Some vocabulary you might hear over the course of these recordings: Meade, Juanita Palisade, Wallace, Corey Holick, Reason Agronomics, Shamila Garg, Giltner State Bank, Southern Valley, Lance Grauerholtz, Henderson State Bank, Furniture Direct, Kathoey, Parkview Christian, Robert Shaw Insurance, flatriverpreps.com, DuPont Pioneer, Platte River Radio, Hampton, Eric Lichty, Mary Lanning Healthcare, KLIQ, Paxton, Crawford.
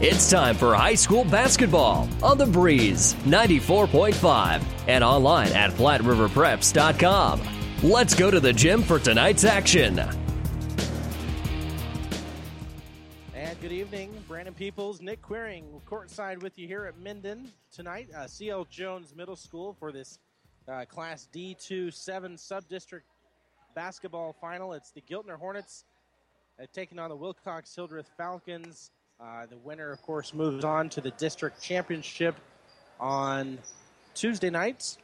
It's time for high school basketball on The Breeze, 94.5, and online at flatriverpreps.com. Let's go to the gym for tonight's action. And good evening, Brandon Peoples, Nick Queering, courtside with you here at Minden tonight. C.L. Jones Middle School for this Class D2-7 sub-district basketball final. It's the Giltner Hornets taking on the Wilcox-Hildreth Falcons. The winner, of course, moves on to the district championship on Tuesday nights.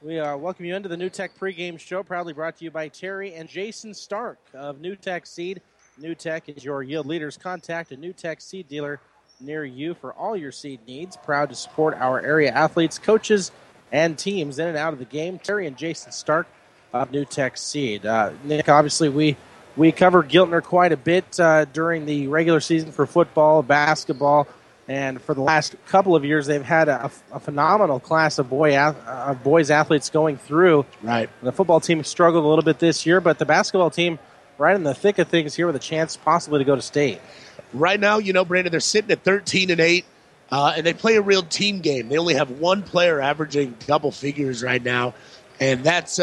We welcome you into the New Tech pregame show, proudly brought to you by Terry and Jason Stark of New Tech Seed. New Tech is your yield leaders. Contact a New Tech Seed dealer near you for all your seed needs. Proud to support our area athletes, coaches, and teams in and out of the game. Terry and Jason Stark of New Tech Seed. Nick, obviously, we covered Giltner quite a bit during the regular season for football, basketball, and for the last couple of years, they've had a phenomenal class of boys athletes going through. Right. The football team struggled a little bit this year, but the basketball team right in the thick of things here with a chance possibly to go to state. Right now, you know, Brandon, they're sitting at 13-8, and they play a real team game. They only have one player averaging double figures right now. And that's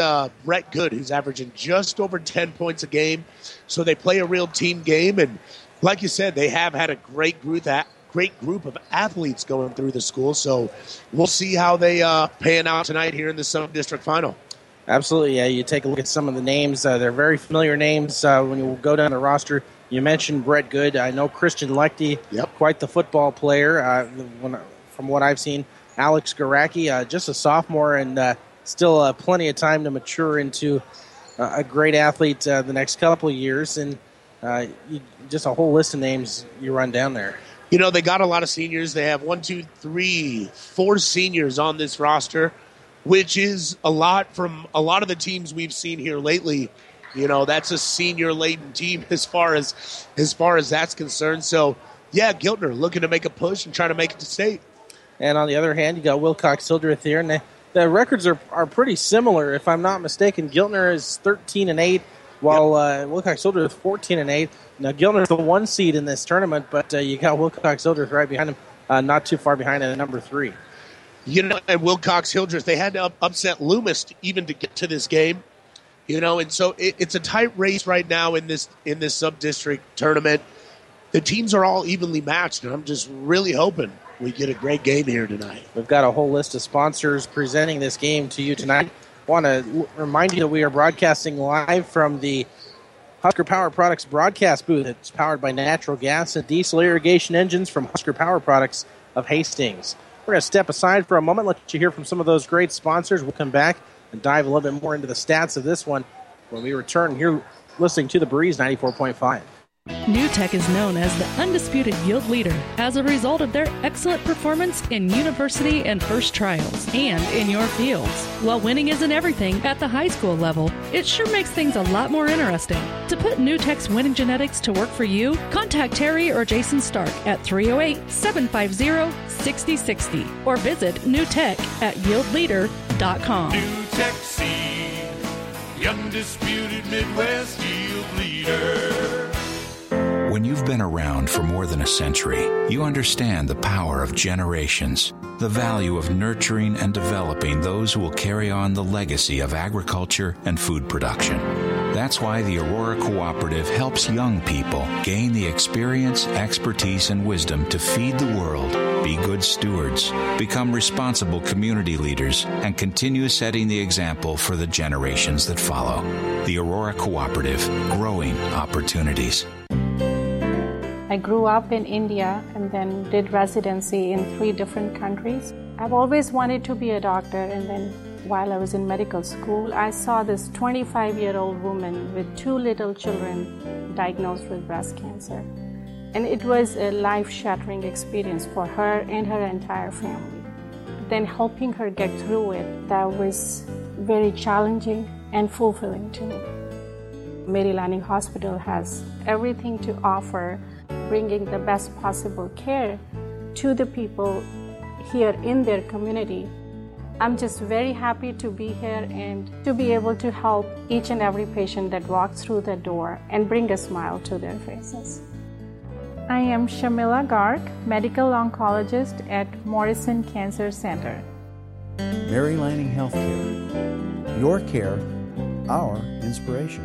Brett Good, who's averaging just over 10 points a game. So they play a real team game. And like you said, they have had a great group of athletes going through the school. So we'll see how they pan out tonight here in the sub-district final. Absolutely. Yeah, you take a look at some of the names. They're very familiar names when you go down the roster. You mentioned Brett Good. I know Christian Lechty, Quite the football player from what I've seen. Alex Garacki, just a sophomore and still plenty of time to mature into a great athlete the next couple of years. And just a whole list of names you run down there. You know, they got a lot of seniors. They have 4 seniors on this roster, which is a lot from a lot of the teams we've seen here lately. You know, that's a senior-laden team as far as that's concerned. So, yeah, Giltner looking to make a push and trying to make it to state. And on the other hand, you got Wilcox-Hildreth here, and the records are pretty similar, if I'm not mistaken. Giltner is 13-8, while Wilcox-Hildreth is 14-8. Now, Giltner's the 1 seed in this tournament, but you got Wilcox-Hildreth right behind him, not too far behind at number 3. You know, and Wilcox-Hildreth, they had to upset Loomis even to get to this game. You know, and so it's a tight race right now in this sub-district tournament. The teams are all evenly matched, and I'm just really hoping we get a great game here tonight. We've got a whole list of sponsors presenting this game to you tonight. I want to remind you that we are broadcasting live from the Husker Power Products broadcast booth. It's powered by natural gas and diesel irrigation engines from Husker Power Products of Hastings. We're going to step aside for a moment, let you hear from some of those great sponsors. We'll come back and dive a little bit more into the stats of this one when we return here listening to The Breeze 94.5. New Tech is known as the undisputed yield leader as a result of their excellent performance in university and first trials and in your fields. While winning isn't everything at the high school level, it sure makes things a lot more interesting. To put New Tech's winning genetics to work for you, contact Terry or Jason Stark at 308-750-6060 or visit newtech at yieldleader.com. New Tech Seed, the undisputed Midwest yield leader. When you've been around for more than a century, you understand the power of generations, the value of nurturing and developing those who will carry on the legacy of agriculture and food production. That's why the Aurora Cooperative helps young people gain the experience, expertise, and wisdom to feed the world, be good stewards, become responsible community leaders, and continue setting the example for the generations that follow. The Aurora Cooperative, growing opportunities. I grew up in India and then did residency in 3 different countries. I've always wanted to be a doctor, and then while I was in medical school, I saw this 25-year-old woman with 2 little children diagnosed with breast cancer. And it was a life-shattering experience for her and her entire family. Then helping her get through it, that was very challenging and fulfilling to me. Mary Lanning Hospital has everything to offer, bringing the best possible care to the people here in their community. I'm just very happy to be here and to be able to help each and every patient that walks through the door and bring a smile to their faces. I am Shamila Garg, Medical Oncologist at Morrison Cancer Center. Mary Lanning Healthcare. Your care, our inspiration.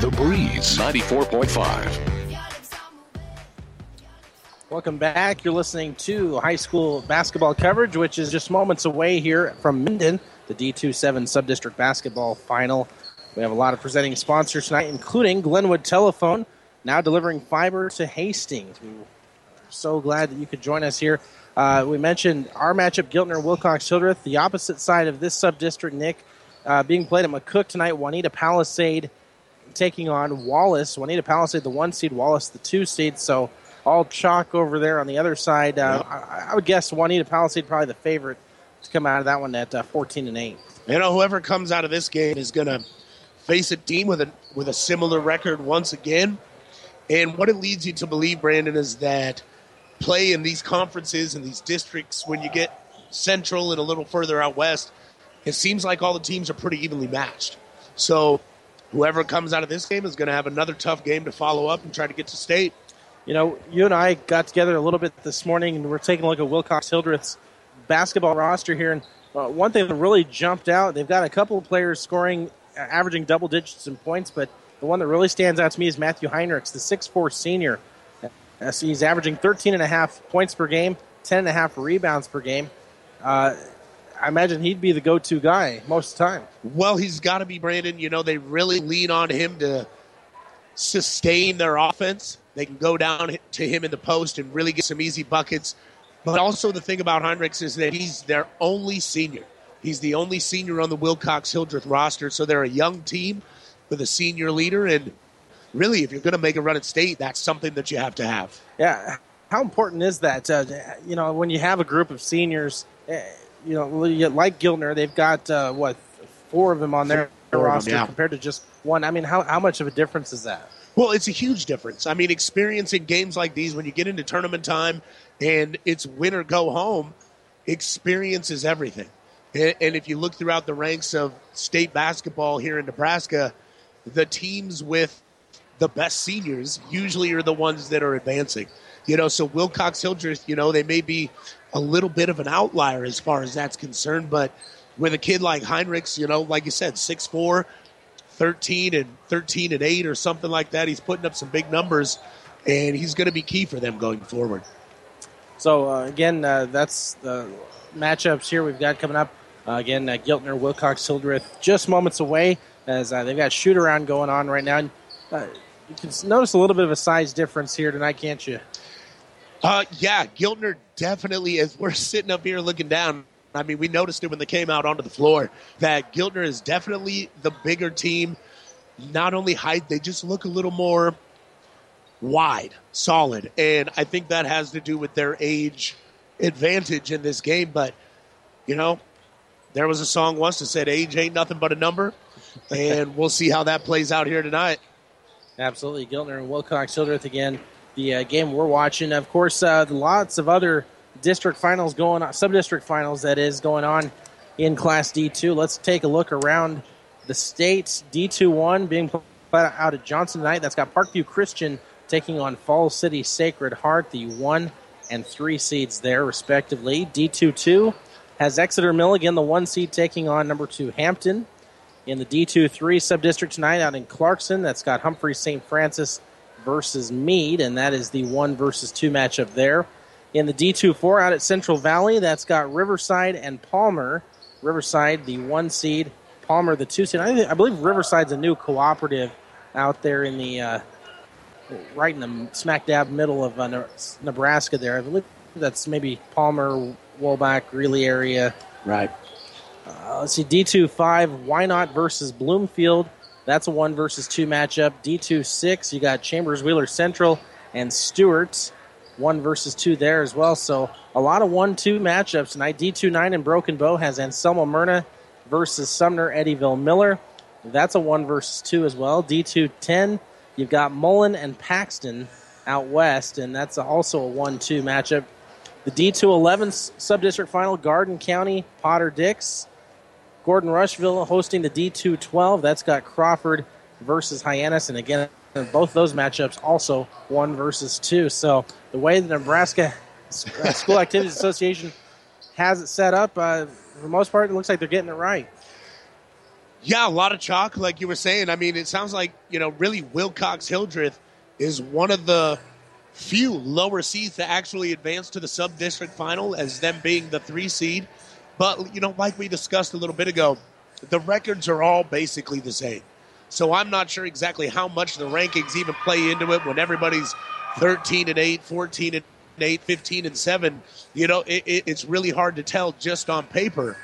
The Breeze, 94.5. Welcome back. You're listening to high school basketball coverage, which is just moments away here from Minden, the D27 Subdistrict Basketball Final. We have a lot of presenting sponsors tonight, including Glenwood Telephone, now delivering fiber to Hastings. We're so glad that you could join us here. We mentioned our matchup, Giltner-Wilcox-Hildreth, the opposite side of this subdistrict, Nick, being played at McCook tonight. Juanita Palisade taking on Wallace. Juanita Palisade, the 1 seed, Wallace, the 2 seed. So all chalk over there on the other side. I would guess Juanita Palisade probably the favorite to come out of that one at 14-8. You know, whoever comes out of this game is going to face a team with a similar record once again. And what it leads you to believe, Brandon, is that play in these conferences and these districts, when you get Central and a little further out west, it seems like all the teams are pretty evenly matched. So whoever comes out of this game is going to have another tough game to follow up and try to get to state. You know, you and I got together a little bit this morning, and we're taking a look at Wilcox-Hildreth's basketball roster here. And one thing that really jumped out, they've got a couple of players scoring, averaging double digits in points, but the one that really stands out to me is Matthew Heinrichs, the 6'4 senior. He's averaging 13.5 points per game, 10.5 rebounds per game. I imagine he'd be the go-to guy most of the time. Well, he's got to be, Brandon. You know, they really lean on him to sustain their offense. They can go down to him in the post and really get some easy buckets. But also the thing about Heinrichs is that he's their only senior. He's the only senior on the Wilcox-Hildreth roster, so they're a young team with a senior leader. And really, if you're going to make a run at state, that's something that you have to have. Yeah. How important is that? You know, when you have a group of seniors, you know, like Giltner, they've got, four of them on their roster compared to just one. I mean, how much of a difference is that? Well, it's a huge difference. I mean, experience in games like these, when you get into tournament time and it's win or go home, experience is everything. And if you look throughout the ranks of state basketball here in Nebraska, the teams with the best seniors usually are the ones that are advancing. You know, so Wilcox-Hildreth, you know, they may be a little bit of an outlier as far as that's concerned, but with a kid like Heinrichs, you know, like you said, 6'4", 13 and 8 or something like that, he's putting up some big numbers, and he's going to be key for them going forward. So, again, that's the matchups here we've got coming up. Again, Giltner, Wilcox-Hildreth just moments away as they've got shoot-around going on right now. And, you can notice a little bit of a size difference here tonight, can't you? Yeah, Giltner definitely, as we're sitting up here looking down, I mean, we noticed it when they came out onto the floor, that Giltner is definitely the bigger team. Not only height, they just look a little more wide, solid. And I think that has to do with their age advantage in this game. But, you know, there was a song once that said age ain't nothing but a number. And we'll see how that plays out here tonight. Absolutely. Giltner and Wilcox-Hildreth again. The game we're watching, of course, lots of other district finals going on, sub-district finals, that is, going on in Class D2. Let's take a look around the state. D2-1 being played out at Johnson tonight. That's got Parkview Christian taking on Falls City Sacred Heart, the 1 and 3 seeds there, respectively. D2-2 has Exeter Milligan, the 1 seed, taking on number 2 Hampton. In the D2-3 sub-district tonight out in Clarkson, that's got Humphrey St. Francis versus Meade, and that is the 1 versus 2 matchup there. In the D2-4 out at Central Valley, that's got Riverside and Palmer. Riverside, the 1 seed, Palmer, the 2 seed. I believe Riverside's a new cooperative out there in the right in the smack dab middle of Nebraska there. I believe that's maybe Palmer, Woolbach, Greeley area. Right. Let's see, D2-5, Wynot versus Bloomfield. That's a 1 versus 2 matchup. D2-6, you got Chambers Wheeler Central and Stewart. 1 versus 2 there as well. So a lot of 1-2 matchups tonight. D29 and Broken Bow has Anselmo Myrna versus Sumner Eddyville Miller. That's a 1 versus 2 as well. D210, you've got Mullen and Paxton out west, and that's also a 1-2 matchup. The D211 sub-district final, Garden County, Potter Dix. Gordon Rushville hosting the D212. That's got Crawford versus Hyannis, and again, both those matchups also 1 versus 2. So the way the Nebraska School Activities Association has it set up, for the most part, it looks like they're getting it right. Yeah, a lot of chalk, like you were saying. I mean, it sounds like, you know, really Wilcox-Hildreth is one of the few lower seeds to actually advance to the sub-district final, as them being the 3 seed. But, you know, like we discussed a little bit ago, the records are all basically the same. So I'm not sure exactly how much the rankings even play into it when everybody's 13-8, 14-8, 15-7. You know, it's really hard to tell just on paper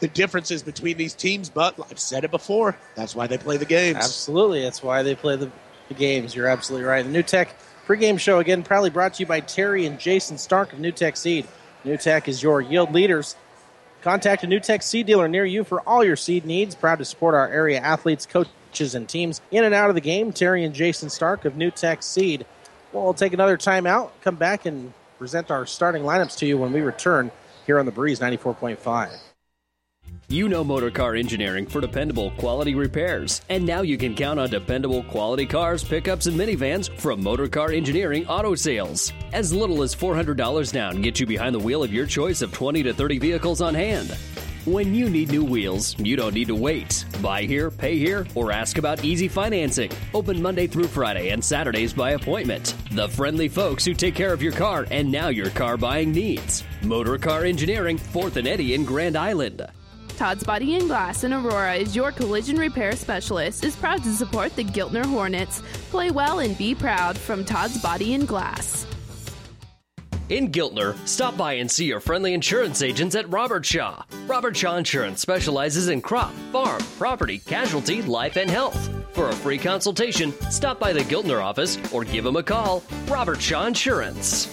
the differences between these teams, but I've said it before, that's why they play the games. Absolutely, that's why they play the games. You're absolutely right. The New Tech pregame show, again, proudly brought to you by Terry and Jason Stark of New Tech Seed. New Tech is your yield leaders. Contact a New Tech seed dealer near you for all your seed needs. Proud to support our area athletes, coaches, and teams in and out of the game. Terry and Jason Stark of New Tech Seed. Well, we'll take another timeout, come back, and present our starting lineups to you when we return here on The Breeze 94.5. You know Motor Car Engineering for dependable quality repairs. And now you can count on dependable quality cars, pickups, and minivans from Motor Car Engineering Auto Sales. As little as $400 down gets you behind the wheel of your choice of 20 to 30 vehicles on hand. When you need new wheels, you don't need to wait. Buy here, pay here, or ask about easy financing. Open Monday through Friday and Saturdays by appointment. The friendly folks who take care of your car and now your car buying needs. Motor Car Engineering, 4th and Eddy in Grand Island. Todd's Body and Glass in Aurora is your collision repair specialist, is proud to support the Giltner Hornets. Play well and be proud from Todd's Body and Glass. In Giltner, stop by and see your friendly insurance agents at Robert Shaw. Robert Shaw Insurance specializes in crop, farm, property, casualty, life, and health. For a free consultation, stop by the Giltner office or give them a call. Robert Shaw Insurance.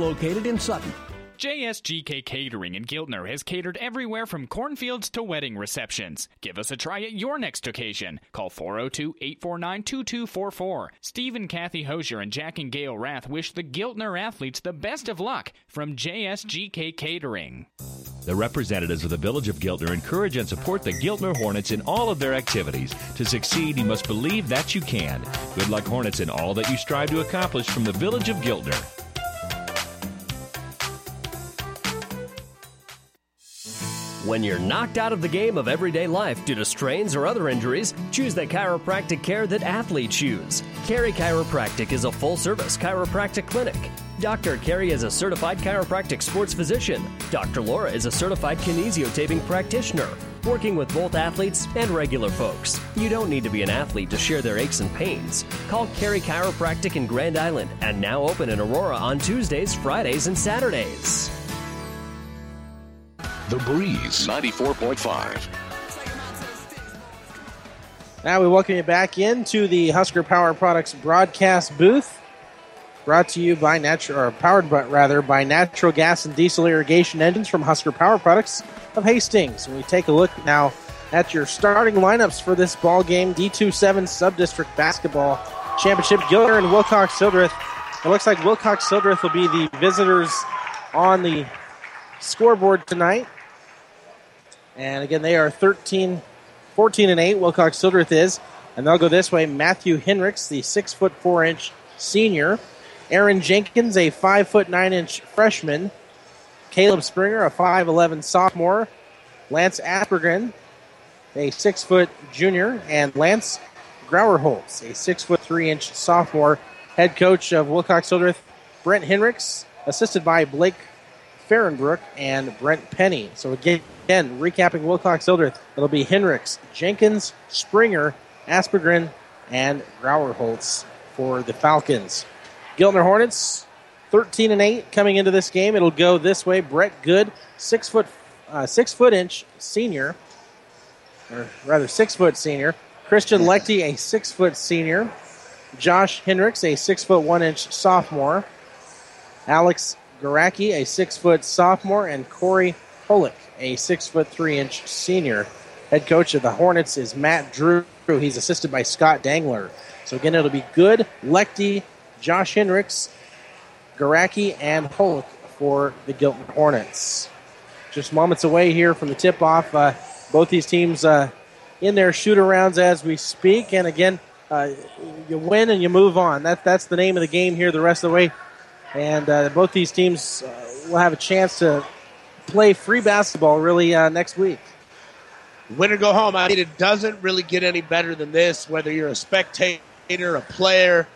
located in Sutton. JSGK Catering in Giltner has catered everywhere from cornfields to wedding receptions. Give us a try at your next occasion. Call 402-849-2244. Steve and Kathy Hosier and Jack and Gail Rath wish the Giltner athletes the best of luck from JSGK Catering. The representatives of the Village of Giltner encourage and support the Giltner Hornets in all of their activities. To succeed, you must believe that you can. Good luck, Hornets, in all that you strive to accomplish from the Village of Giltner. When you're knocked out of the game of everyday life due to strains or other injuries, choose the chiropractic care that athletes use. Carey Chiropractic is a full-service chiropractic clinic. Dr. Carey is a certified chiropractic sports physician. Dr. Laura is a certified kinesiotaping practitioner, working with both athletes and regular folks. You don't need to be an athlete to share their aches and pains. Call Carey Chiropractic in Grand Island, and now open in Aurora on Tuesdays, Fridays, and Saturdays. The Breeze, 94.5. Now we welcome you back into the Husker Power Products broadcast booth. Brought to you by powered by natural gas and diesel irrigation engines from Husker Power Products of Hastings. And we take a look now at your starting lineups for this ball game. D27 Subdistrict Basketball Championship. Giltner and Wilcox-Hildreth. It looks like Wilcox-Hildreth will be the visitors on the scoreboard tonight. And again, they are 14-8, Wilcox-Hildreth is. And they'll go this way. Matthew Henricks, the 6'4" senior. Aaron Jenkins, a 5'9" freshman. Caleb Springer, a 5'11" sophomore. Lance Aspergren, a 6' junior. And Lance Grauerholtz, a 6'3" sophomore, head coach of Wilcox-Hildreth, Brent Henricks, assisted by Blake Fehrenbrook and Brent Penny. So again, recapping Wilcox-Hildreth, it'll be Henricks, Jenkins, Springer, Aspergren, and Grauerholtz for the Falcons. Giltner Hornets, 13-8 coming into this game. It'll go this way. Brett Good, 6 foot inch senior, or rather 6 foot senior. Christian Lechty, a 6 foot senior. Josh Henricks, a 6'1" sophomore. Alex Garacki, a 6 foot sophomore, and Corey Holick, a 6'3" senior. Head coach of the Hornets is Matt Drew. He's assisted by Scott Dangler. So again, it'll be Good, Lechty, Josh Henricks, Garacki, and Holick for the Giltner Hornets. Just moments away here from the tip-off. Both these teams in their shoot-arounds as we speak. And again, you win and you move on. That's the name of the game here the rest of the way. And both these teams will have a chance to play free basketball really next week. Win or go home. I mean, it doesn't really get any better than this, whether you're a spectator, a player,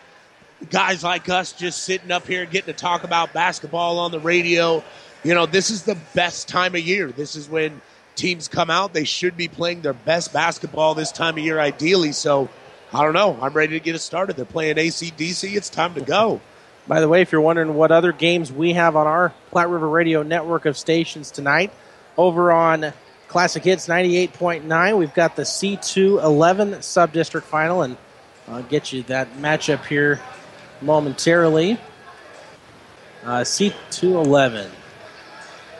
guys like us just sitting up here getting to talk about basketball on the radio. You know, this is the best time of year. This is when teams come out. They should be playing their best basketball this time of year, ideally. So, I don't know. I'm ready to get it started. They're playing AC/DC. It's time to go. By the way, if you're wondering what other games we have on our Platte River Radio network of stations tonight, over on Classic Hits 98.9, we've got the C2-11 sub-district final, and I'll get you that matchup here momentarily. C2-11.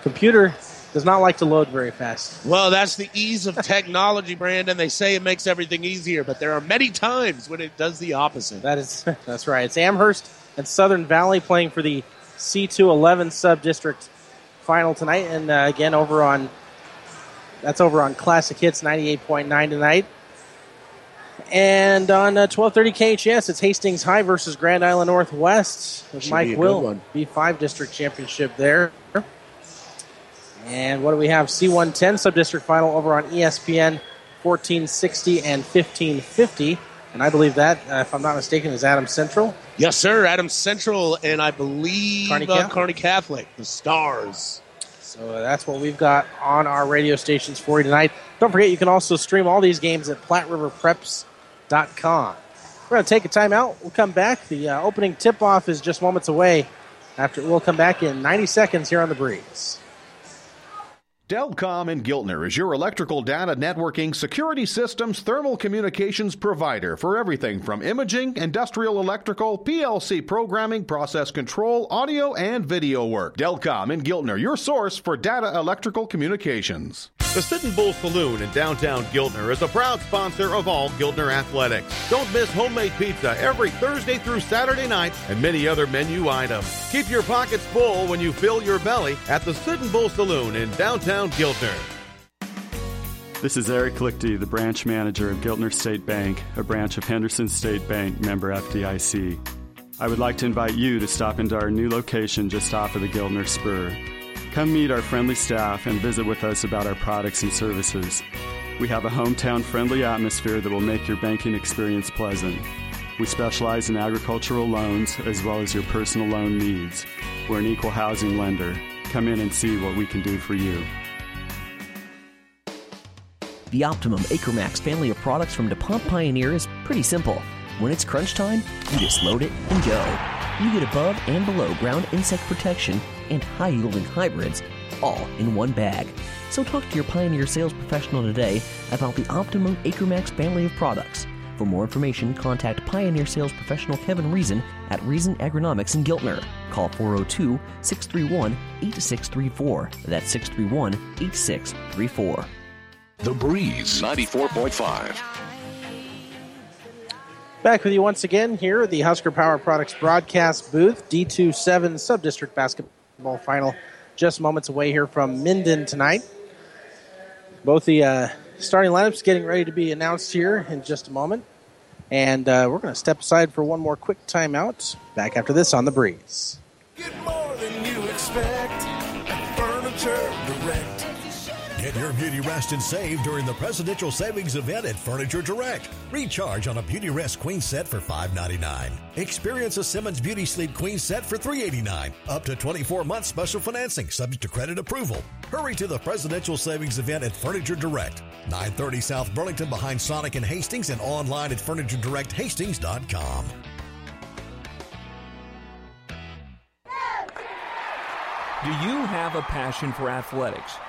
Computer does not like to load very fast. Well, that's the ease of technology, Brandon. They say it makes everything easier, but there are many times when it does the opposite. That's right. It's Amherst and Southern Valley playing for the C2-11 sub-district final tonight. And again, over on Classic Hits 98.9 tonight. And on 1230 KHS, it's Hastings High versus Grand Island Northwest. With Mike Will, B5 district championship there. And what do we have? C110 sub-district final over on ESPN 1460 and 1550. And I believe that, if I'm not mistaken, is Adams Central. Yes, sir. Adams Central and I believe Kearney Catholic, the Stars. So that's what we've got on our radio stations for you tonight. Don't forget, you can also stream all these games at flatriverpreps.com. We're going to take a timeout. We'll come back. The opening tip-off is just moments away. We'll come back in 90 seconds here on The Breeze. Delcom in Giltner is your electrical data networking security systems thermal communications provider for everything from imaging, industrial electrical, PLC programming, process control, audio, and video work. Delcom in Giltner, your source for data electrical communications. The Sittin' Bull Saloon in downtown Giltner is a proud sponsor of all Giltner athletics. Don't miss homemade pizza every Thursday through Saturday night and many other menu items. Keep your pockets full when you fill your belly at the Sittin' Bull Saloon in downtown Giltner. This is Eric Lichty, the branch manager of Giltner State Bank, a branch of Henderson State Bank, member FDIC. I would like to invite you to stop into our new location just off of the Giltner Spur. Come meet our friendly staff and visit with us about our products and services. We have a hometown-friendly atmosphere that will make your banking experience pleasant. We specialize in agricultural loans as well as your personal loan needs. We're an equal housing lender. Come in and see what we can do for you. The Optimum AcreMax family of products from DuPont Pioneer is pretty simple. When it's crunch time, you just load it and go. You get above and below ground insect protection and high-yielding hybrids all in one bag. So talk to your Pioneer sales professional today about the Optimum AcreMax family of products. For more information, contact Pioneer sales professional Kevin Reason at Reason Agronomics in Giltner. Call 402-631-8634. That's 631-8634. The Breeze 94.5. Back with you once again here at the Husker Power Products broadcast booth. D27 sub-district basketball final just moments away here from Minden tonight. Both the starting lineups getting ready to be announced here in just a moment. And we're going to step aside for one more quick timeout. Back after this on The Breeze. Get more than you expect at Furniture Direct. Get your beauty rest and save during the Presidential Savings Event at Furniture Direct. Recharge on a Beauty Rest Queen Set for $5.99. Experience a Simmons Beauty Sleep Queen Set for $3.89. Up to 24-month special financing subject to credit approval. Hurry to the Presidential Savings Event at Furniture Direct. 930 South Burlington behind Sonic and Hastings and online at FurnitureDirectHastings.com. Do you have a passion for athletics?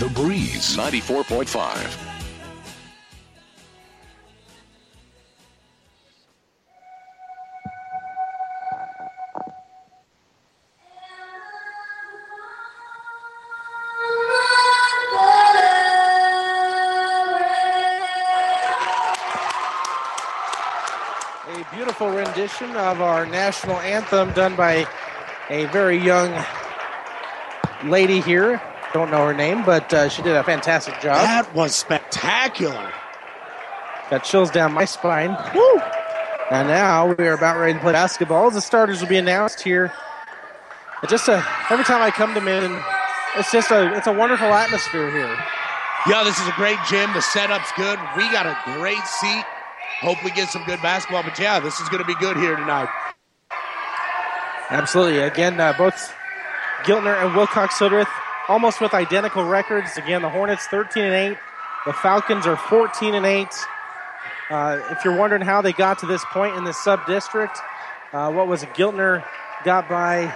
The Breeze, 94.5. A beautiful rendition of our national anthem done by a very young lady here. Don't know her name, but she did a fantastic job. That was spectacular. Got chills down my spine. Woo! And now we are about ready to play basketball. The starters will be announced here. Every time I come to Minden, it's a wonderful atmosphere here. Yeah, this is a great gym. The setup's good. We got a great seat. Hope we get some good basketball. But yeah, this is going to be good here tonight. Absolutely. Again, both Giltner and Wilcox-Hildreth almost with identical records. Again, the Hornets 13-8. The Falcons are 14-8. If you're wondering how they got to this point in the sub-district, what was it? Giltner got by...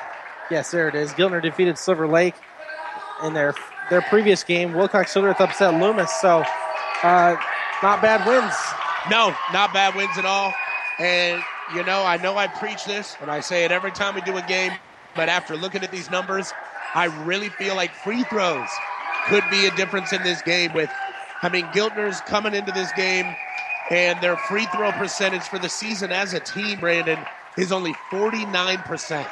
Yes, there it is. Giltner defeated Silver Lake in their previous game. Wilcox-Hildreth upset Loomis. So, not bad wins. No, not bad wins at all. And, you know I preach this, and I say it every time we do a game, but after looking at these numbers, I really feel like free throws could be a difference in this game with, Giltner's coming into this game and their free throw percentage for the season as a team, Brandon, is only 49%. Nice.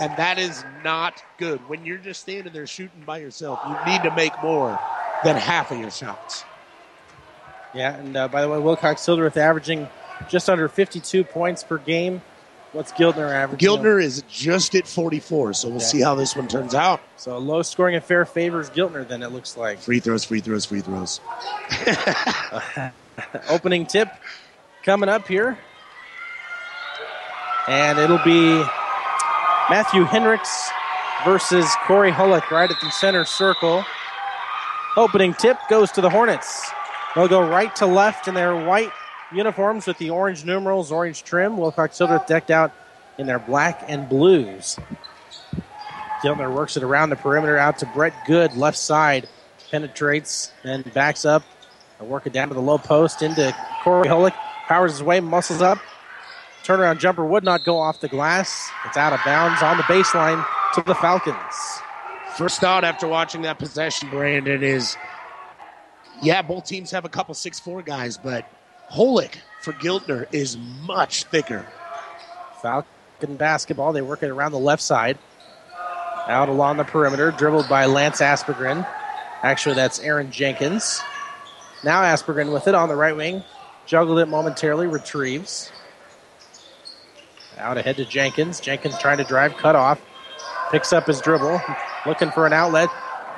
And that is not good. When you're just standing there shooting by yourself, you need to make more than half of your shots. Yeah, and by the way, Wilcox-Hildreth averaging just under 52 points per game. What's Giltner averaging? Giltner is just at 44, so we'll see how this one turns out. So low scoring affair favors Giltner, then it looks like. Free throws. Opening tip coming up here. And it'll be Matthew Hendricks versus Corey Hulick right at the center circle. Opening tip goes to the Hornets. They'll go right to left in their white uniforms with the orange numerals, orange trim. Wilcox-Hildreth decked out in their black and blues. Giltner works it around the perimeter out to Brett Good, left side. Penetrates and backs up. And work it down to the low post into Corey Hulick. Powers his way, muscles up. Turnaround jumper would not go off the glass. It's out of bounds on the baseline to the Falcons. First thought after watching that possession, Brandon, is, yeah, both teams have a couple 6'4 guys, but Hulick for Giltner is much thicker. Falcon basketball. They work it around the left side. Out along the perimeter. Dribbled by Lance Aspergren. Actually, that's Aaron Jenkins. Now Aspergren with it on the right wing. Juggled it momentarily. Retrieves. Out ahead to Jenkins. Jenkins trying to drive. Cut off. Picks up his dribble. Looking for an outlet.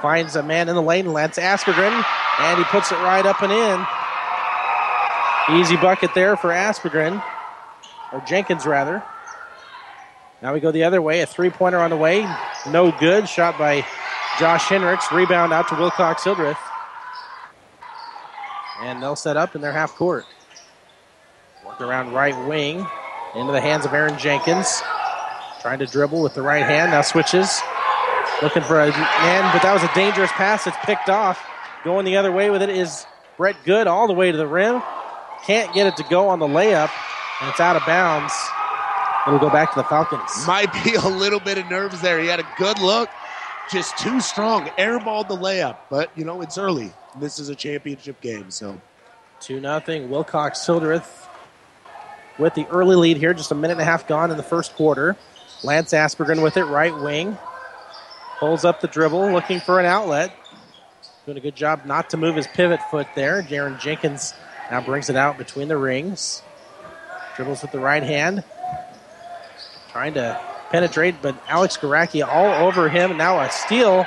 Finds a man in the lane. Lance Aspergren. And he puts it right up and in. Easy bucket there for Aspergren, or Jenkins rather. Now we go the other way, a three-pointer on the way. No good, shot by Josh Hendricks. Rebound out to Wilcox-Hildreth. and they'll set up in their half court. Work around right wing, into the hands of Aaron Jenkins. Trying to dribble with the right hand, now switches. Looking for a man, but that was a dangerous pass. It's picked off. Going the other way with it is Brett Good all the way to the rim. Can't get it to go on the layup, and it's out of bounds. It'll go back to the Falcons. Might be a little bit of nerves there. He had a good look, just too strong. Airballed the layup, but, you know, it's early. This is a championship game, so. 2-0, Wilcox-Hildreth with the early lead here. Just a minute and a half gone in the first quarter. Lance Aspergren with it, right wing. Pulls up the dribble, looking for an outlet. Doing a good job not to move his pivot foot there. Jaren Jenkins now brings it out between the rings. Dribbles with the right hand. Trying to penetrate, but Alex Garacki all over him. Now a steal.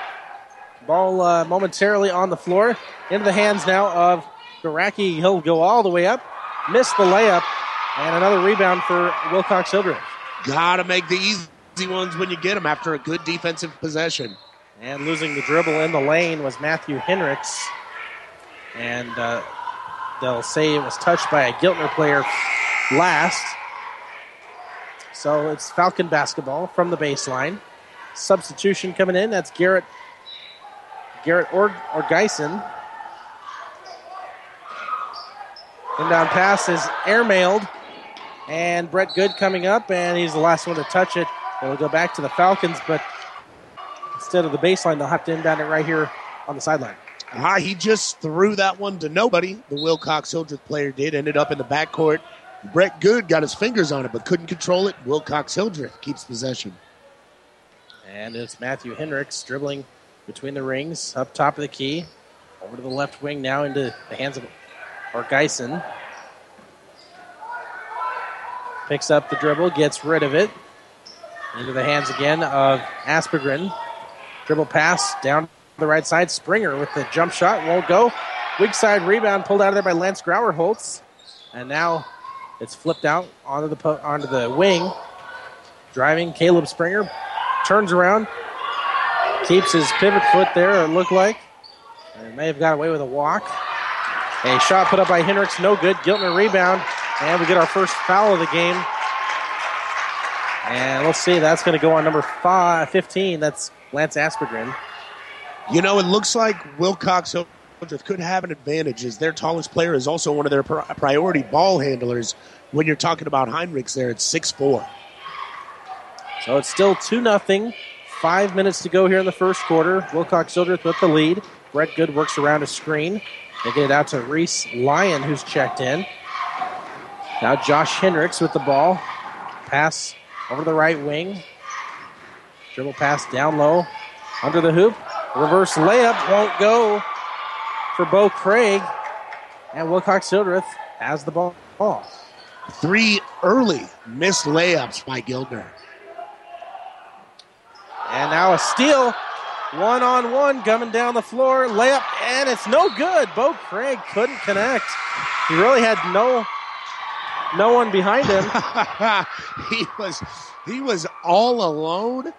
Ball momentarily on the floor. Into the hands now of Garacki. He'll go all the way up. Missed the layup. And another rebound for Wilcox-Hildreth. Got to make the easy ones when you get them after a good defensive possession. And losing the dribble in the lane was Matthew Henricks. And they'll say it was touched by a Giltner player last. So it's Falcon basketball from the baseline. Substitution coming in. That's Garrett Orgeisen. Inbound pass is airmailed. And Brett Good coming up, and he's the last one to touch it. It'll go back to the Falcons, but instead of the baseline, they'll have to inbound it right here on the sideline. He just threw that one to nobody. The Wilcox-Hildreth player did. Ended up in the backcourt. Brett Good got his fingers on it, but couldn't control it. Wilcox-Hildreth keeps possession. And it's Matthew Henricks dribbling between the rings, up top of the key. Over to the left wing now into the hands of Orgeisen. Picks up the dribble, gets rid of it. Into the hands again of Aspergren. Dribble pass down the right side. Springer with the jump shot. Won't go. Weak side rebound pulled out of there by Lance Grauerholtz. And now it's flipped out onto the wing. Driving Caleb Springer. Turns around. Keeps his pivot foot there, it looked like. And may have got away with a walk. A shot put up by Henricks. No good. Giltner rebound. And we get our first foul of the game. And let's see, that's going to go on number 15. That's Lance Aspergren. You know, it looks like Wilcox-Hildreth could have an advantage as their tallest player is also one of their priority ball handlers. When you're talking about Henricks there, it's 6'4". So it's still 2-0. 5 minutes to go here in the first quarter. Wilcox-Hildreth with the lead. Brett Good works around a screen. They get it out to Reese Lyon, who's checked in. Now Josh Henricks with the ball. Pass over the right wing. Dribble pass down low. Under the hoop. Reverse layup won't go for Bo Craig. And Wilcox-Hildreth has the ball. Three early missed layups by Giltner. And now a steal. 1-on-1 coming down the floor. Layup, and it's no good. Bo Craig couldn't connect. He really had no one behind him. He was all alone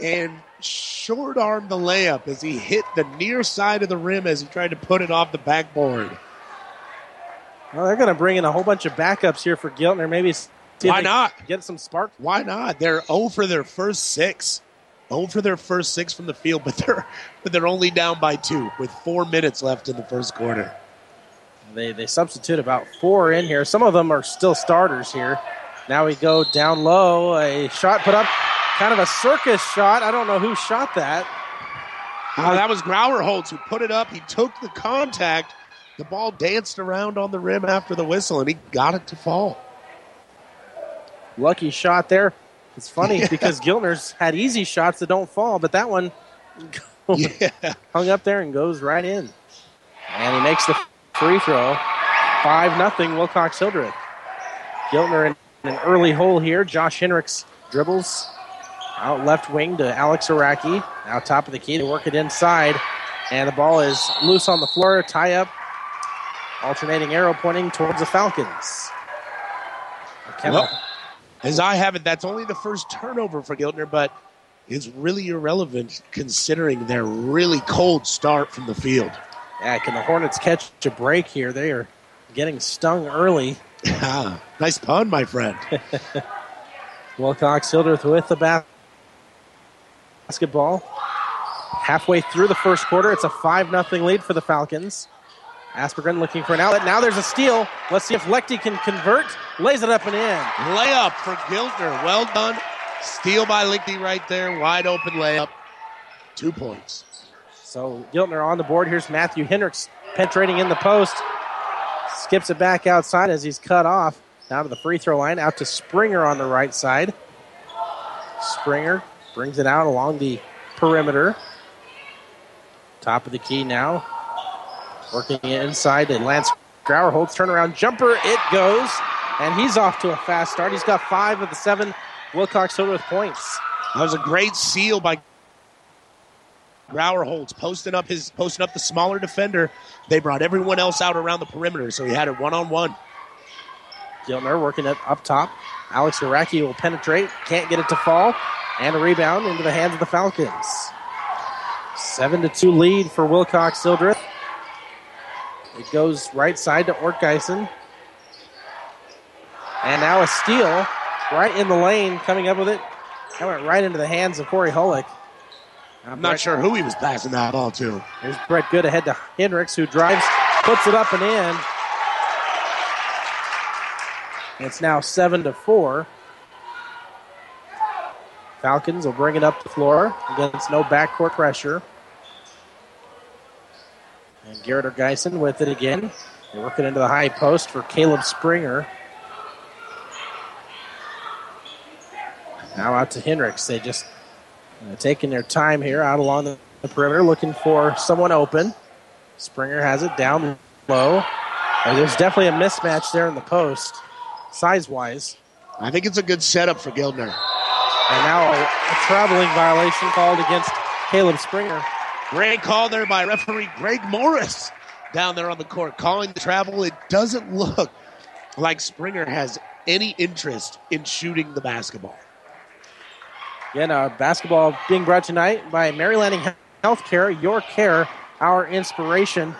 and short-armed the layup as he hit the near side of the rim as he tried to put it off the backboard. Well, they're going to bring in a whole bunch of backups here for Giltner. Maybe why not get some spark? Why not? They're 0 for their first six. 0 for their first six from the field, but they're only down by 2 with 4 minutes left in the first quarter. They substitute about 4 in here. Some of them are still starters here. Now we go down low. A shot put up. Kind of a circus shot. I don't know who shot that. That was Grauerholtz who put it up. He took the contact. The ball danced around on the rim after the whistle, and he got it to fall. Lucky shot there. It's funny because Giltner's had easy shots that don't fall, but that one hung up there and goes right in. And he makes the free throw. 5-0 Wilcox-Hildreth. Giltner in an early hole here. Josh Henricks dribbles out left wing to Alex Araki. Now top of the key to work it inside. And the ball is loose on the floor. Tie up. Alternating arrow pointing towards the Falcons. Well, as I have it, that's only the first turnover for Giltner, but it's really irrelevant considering their really cold start from the field. Yeah, can the Hornets catch a break here? They are getting stung early. Yeah, nice pun, my friend. Wilcox-Hildreth with the basketball. Halfway through the first quarter, it's a 5-0 lead for the Falcons. Aspergren looking for an outlet. Now there's a steal. Let's see if Lechty can convert. Lays it up and in. Layup for Giltner. Well done. Steal by Lechty right there. Wide open layup. 2 points. So Giltner on the board. Here's Matthew Hendricks penetrating in the post. Skips it back outside as he's cut off. Now to the free throw line. Out to Springer on the right side. Springer brings it out along the perimeter. Top of the key now. Working inside to Lance Grauerholtz. Turnaround jumper. It goes. And he's off to a fast start. He's got 5 of the 7 Wilcox-Hildreth points. That was a great seal by Grauerholtz, posting up the smaller defender. They brought everyone else out around the perimeter, so he had it one-on-one. Giltner working it up top. Alex Araki will penetrate. Can't get it to fall. And a rebound into the hands of the Falcons. 7-2 lead for Wilcox-Hildreth. It goes right side to Ortgeisen. And now a steal right in the lane, coming up with it. That went right into the hands of Corey Hulick. I'm not sure who he was passing that ball to. There's Brett Good ahead to Hendricks, who drives, puts it up and in. And it's now 7-4. Falcons will bring it up the floor. Again, it's no backcourt pressure. And Garrett Orgeisen with it again. They're working into the high post for Caleb Springer. Now out to Hendricks. They just taking their time here out along the perimeter, looking for someone open. Springer has it down low. And there's definitely a mismatch there in the post, size-wise. I think it's a good setup for Giltner. And now a traveling violation called against Caleb Springer. Great call there by referee Greg Morris down there on the court. Calling the travel, it doesn't look like Springer has any interest in shooting the basketball. Again, basketball being brought tonight by Mary Lanning Healthcare, your care, our inspiration.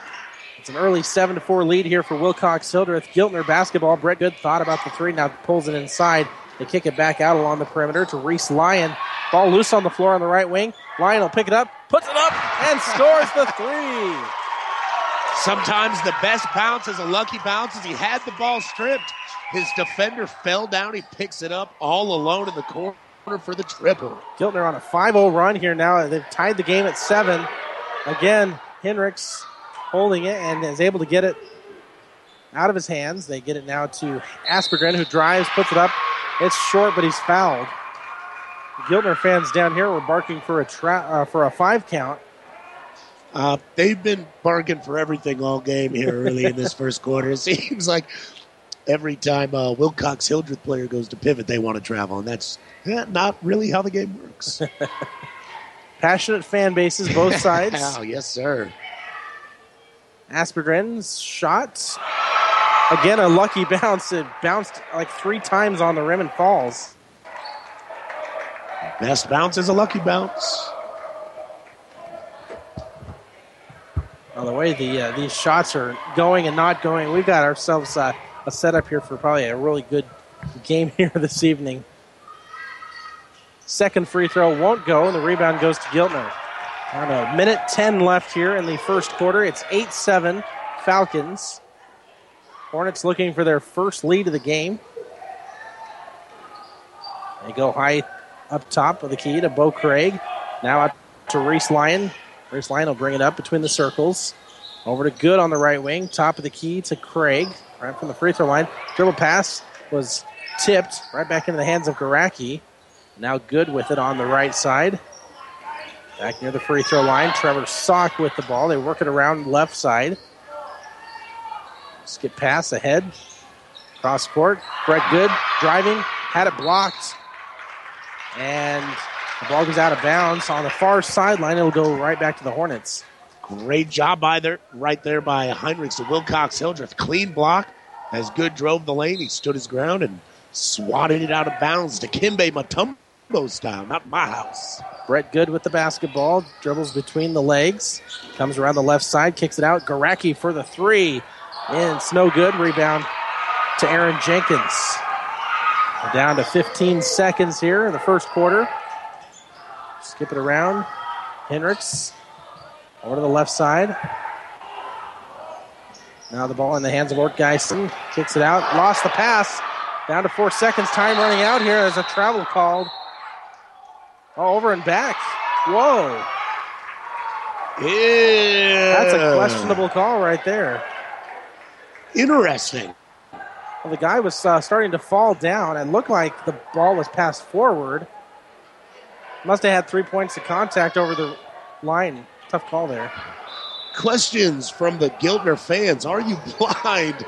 It's an early 7-4 lead here for Wilcox-Hildreth. Giltner basketball. Brett Good thought about the three, now pulls it inside. They kick it back out along the perimeter to Reese Lyon. Ball loose on the floor on the right wing. Lyon will pick it up, puts it up, and scores the three. Sometimes the best bounce is a lucky bounce. As he had the ball stripped, his defender fell down. He picks it up all alone in the corner for the triple. Giltner on a 5-0 run here now. They've tied the game at 7. Again, Hendricks holding it and is able to get it out of his hands. They get it now to Aspergren, who drives, puts it up. It's short, but he's fouled. Giltner fans down here were barking for a 5 count. They've been barking for everything all game here early in this first quarter. It seems like every time a Wilcox-Hildreth player goes to pivot, they want to travel, and that's not really how the game works. Passionate fan bases, both sides. Oh, yes, sir. Aspergren's shot. Again, a lucky bounce. It bounced like 3 times on the rim and falls. Best bounce is a lucky bounce. By the way, these shots are going and not going. We've got ourselves a setup here for probably a really good game here this evening. Second free throw won't go, and the rebound goes to Giltner. On a 1:10 left here in the first quarter. It's 8-7 Falcons. Hornets looking for their first lead of the game. They go high up top of the key to Bo Craig. Now out to Reese Lyon. Reese Lyon will bring it up between the circles. Over to Good on the right wing. Top of the key to Craig. Right from the free throw line. Dribble pass was tipped right back into the hands of Garaki. Now Good with it on the right side. Back near the free throw line. Trevor Sock with the ball. They work it around left side. Skip pass ahead. Cross court. Brett Good driving. Had it blocked. And the ball goes out of bounds. On the far sideline, it'll go right back to the Hornets. Great job by Heinrichs to Wilcox-Hildreth. Clean block. As Good drove the lane, he stood his ground and swatted it out of bounds to Kimbe Mutombo. Rainbow's time, not my house. Brett Good with the basketball, dribbles between the legs, comes around the left side, kicks it out. Garacki for the three, and it's no good. Rebound to Aaron Jenkins. We're down to 15 seconds here in the first quarter. Skip it around. Henricks over to the left side. Now the ball in the hands of Ort Geisen. Kicks it out. Lost the pass. Down to 4 seconds. Time running out here. There's a travel called. Oh, over and back. Whoa. Yeah. That's a questionable call right there. Interesting. Well, the guy was starting to fall down and looked like the ball was passed forward. Must have had 3 points of contact over the line. Tough call there. Questions from the Giltner fans. Are you blind?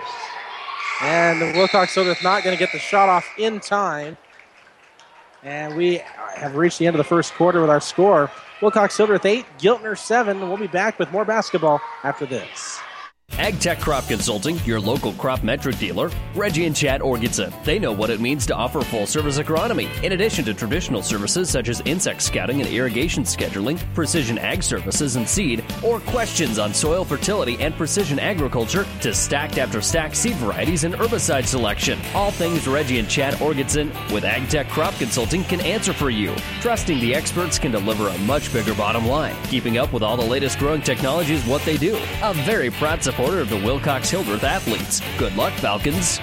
And Wilcox-Hildreth not going to get the shot off in time. And we have reached the end of the first quarter with our score. Wilcox-Hildreth 8, Giltner 7. We'll be back with more basketball after this. AgTech Crop Consulting, your local crop metric dealer, Reggie and Chad Orgitson. They know what it means to offer full-service agronomy. In addition to traditional services such as insect scouting and irrigation scheduling, precision ag services and seed, or questions on soil fertility and precision agriculture, to stacked after stacked seed varieties and herbicide selection. All things Reggie and Chad Orgitson with AgTech Crop Consulting can answer for you. Trusting the experts can deliver a much bigger bottom line. Keeping up with all the latest growing technology is what they do. A very proud supporter of the Wilcox-Hildreth athletes. Good luck, Falcons.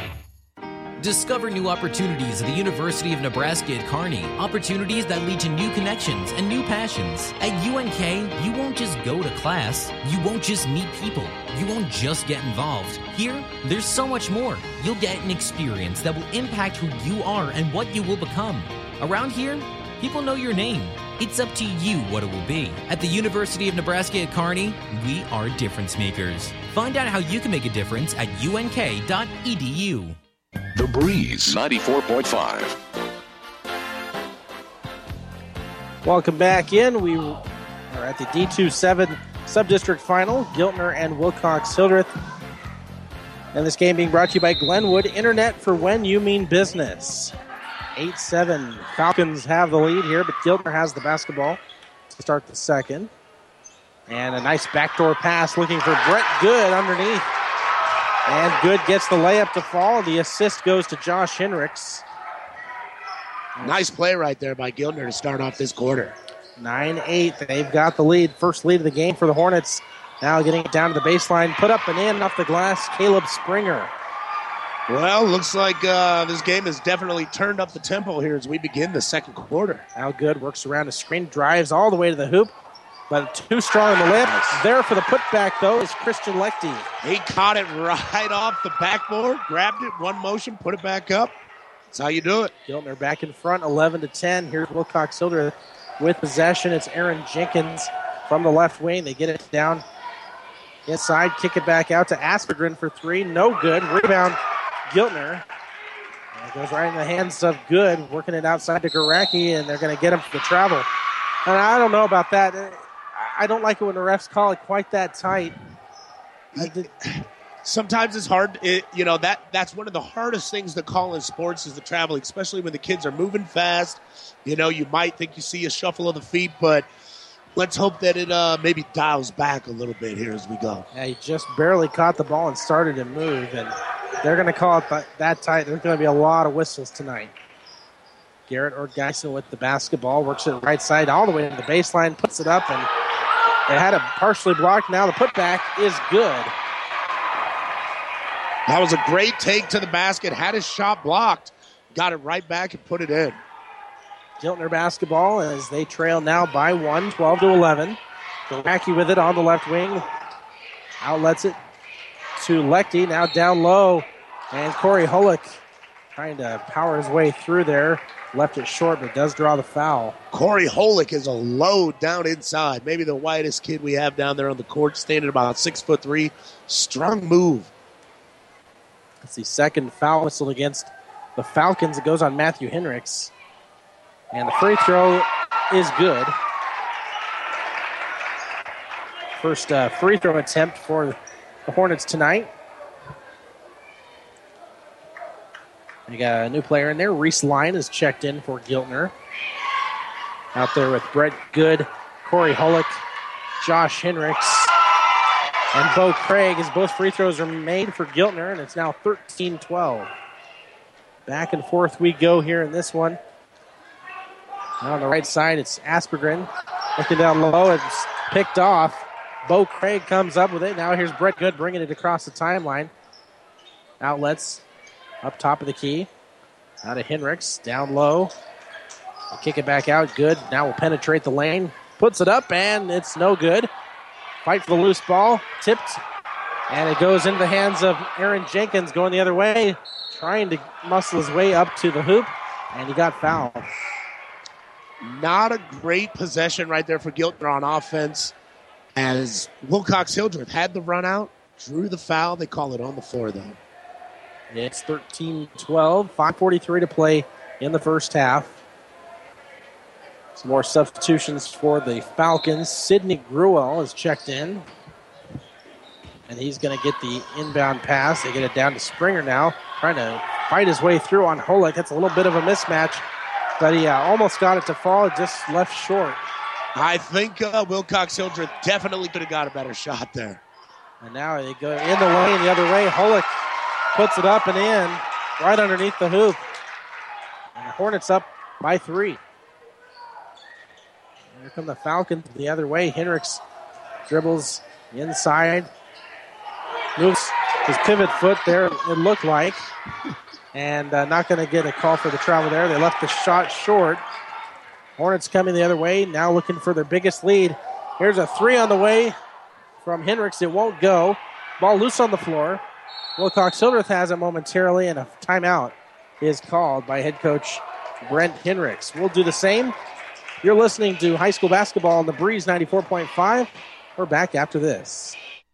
Discover new opportunities at the University of Nebraska at Kearney. Opportunities that lead to new connections and new passions. At UNK, you won't just go to class. You won't just meet people. You won't just get involved. Here, there's so much more. You'll get an experience that will impact who you are and what you will become. Around here, people know your name. It's up to you what it will be. At the University of Nebraska at Kearney, we are difference makers. Find out how you can make a difference at unk.edu. The Breeze, 94.5. Welcome back in. We are at the D27 Subdistrict Final, Giltner and Wilcox-Hildreth. And this game being brought to you by Glenwood Internet for when you mean business. 8-7. Falcons have the lead here, but Giltner has the basketball to start the second. And a nice backdoor pass looking for Brett Good underneath. And Good gets the layup to fall. The assist goes to Josh Henricks. Nice play right there by Giltner to start off this quarter. 9-8. They've got the lead. First lead of the game for the Hornets. Now getting it down to the baseline. Put up and in off the glass. Caleb Springer. Well, looks like this game has definitely turned up the tempo here as we begin the second quarter. Now Good works around a screen, drives all the way to the hoop, but too strong on the lip. Nice. There for the putback, though, is Christian Lechte. He caught it right off the backboard, grabbed it, one motion, put it back up. That's how you do it. Giltner back in front, 11-10. Here's Wilcox-Hildreth with possession. It's Aaron Jenkins from the left wing. They get it down inside, kick it back out to Aspergren for three. No good. Rebound. Giltner. And it goes right in the hands of Good, working it outside to Garacki, and they're going to get him for the travel. And I don't know about that. I don't like it when the refs call it quite that tight. Sometimes it's hard. That's one of the hardest things to call in sports is the traveling, especially when the kids are moving fast. You know, you might think you see a shuffle of the feet, but let's hope that it maybe dials back a little bit here as we go. Yeah, he just barely caught the ball and started to move, and they're going to call it that tight. There's going to be a lot of whistles tonight. Garrett Orgeisen with the basketball. Works it right side all the way to the baseline. Puts it up, and it had it partially blocked. Now the putback is good. That was a great take to the basket. Had his shot blocked. Got it right back and put it in. Giltner basketball as they trail now by one, 12-11. Garacki with it on the left wing. Outlets it to Lechte. Now down low. And Corey Hulick trying to power his way through there. Left it short, but does draw the foul. Corey Hulick is a load down inside. Maybe the widest kid we have down there on the court, standing about 6'3". Strong move. That's the second foul whistle against the Falcons. It goes on Matthew Henricks. And the free throw is good. First free throw attempt for the Hornets tonight. You got a new player in there. Reese Line is checked in for Giltner. out there with Brett Good, Corey Hullock, Josh Henricks, and Bo Craig, as both free throws are made for Giltner, and it's now 13-12. Back and forth we go here in this one. Now on the right side, it's Aspergren. Looking down low, it's picked off. Bo Craig comes up with it. Now here's Brett Good bringing it across the timeline. Outlets up top of the key. Out of Henricks, down low. We'll kick it back out. Good. Now will penetrate the lane. Puts it up, and it's no good. Fight for the loose ball. Tipped. And it goes into the hands of Aaron Jenkins going the other way. Trying to muscle his way up to the hoop. And he got fouled. Not a great possession right there for Giltner on offense. As Wilcox-Hildreth had the run out. Drew the foul. They call it on the floor, though. It's 13-12. 5:43 to play in the first half. Some more substitutions for the Falcons. Sidney Gruel is checked in. And he's going to get the inbound pass. They get it down to Springer now. Trying to fight his way through on Holick. That's a little bit of a mismatch. But he almost got it to fall. It just left short. I think Wilcox-Hildreth definitely could have got a better shot there. And now they go in the lane the other way. Holick puts it up and in. Right underneath the hoop. And the Hornets up by 3. Here come the Falcons the other way. Henricks dribbles inside. Moves his pivot foot there, it looked like. And not going to get a call for the travel there. They left the shot short. Hornets coming the other way. Now looking for their biggest lead. Here's a three on the way from Henricks. It won't go. Ball loose on the floor. Wilcox-Hildreth has it momentarily, and a timeout is called by head coach Brent Henricks. We'll do the same. You're listening to high school basketball on The Breeze 94.5. We're back after this.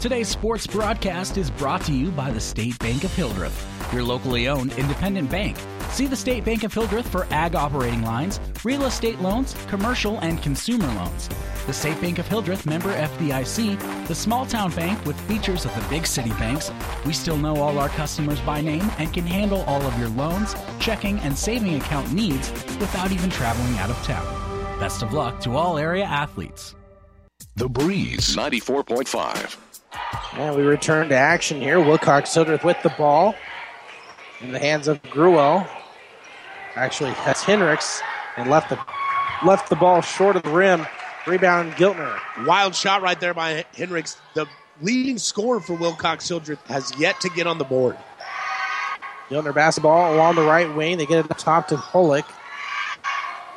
Today's sports broadcast is brought to you by the State Bank of Hildreth, your locally owned independent bank. See the State Bank of Hildreth for ag operating lines, real estate loans, commercial and consumer loans. The State Bank of Hildreth, member FDIC, the small town bank with features of the big city banks. We still know all our customers by name and can handle all of your loans, checking and saving account needs without even traveling out of town. Best of luck to all area athletes. The Breeze 94.5. And we return to action here. Wilcox-Hildreth with the ball in the hands of Gruel. Actually, that's Henricks, and left the ball short of the rim. Rebound, Giltner. Wild shot right there by Henricks. The leading scorer for Wilcox-Hildreth has yet to get on the board. Giltner basketball along the right wing. They get it up top to Holick.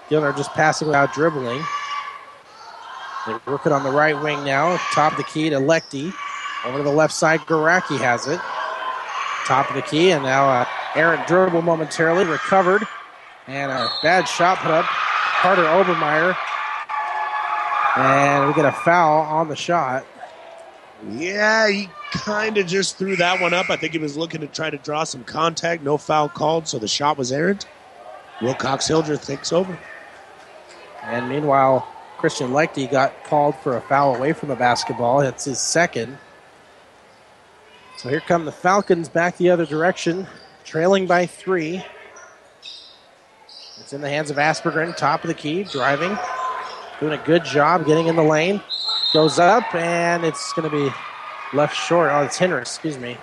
Giltner just passing without dribbling. They work it on the right wing now. Top of the key to Lechty. Over to the left side, Garaki has it. Top of the key, and now Aaron dribble momentarily, recovered. And a bad shot put up. Carter Obermeyer. And we get a foul on the shot. Yeah, he kind of just threw that one up. I think he was looking to try to draw some contact. No foul called, so the shot was errant. Wilcox-Hildreth takes over. And meanwhile, Christian Lechty got called for a foul away from the basketball. That's his second. So here come the Falcons back the other direction, trailing by 3. It's in the hands of Aspergren, top of the key, driving. Doing a good job getting in the lane. Goes up, and it's going to be left short. Oh, it's Henricks, excuse me.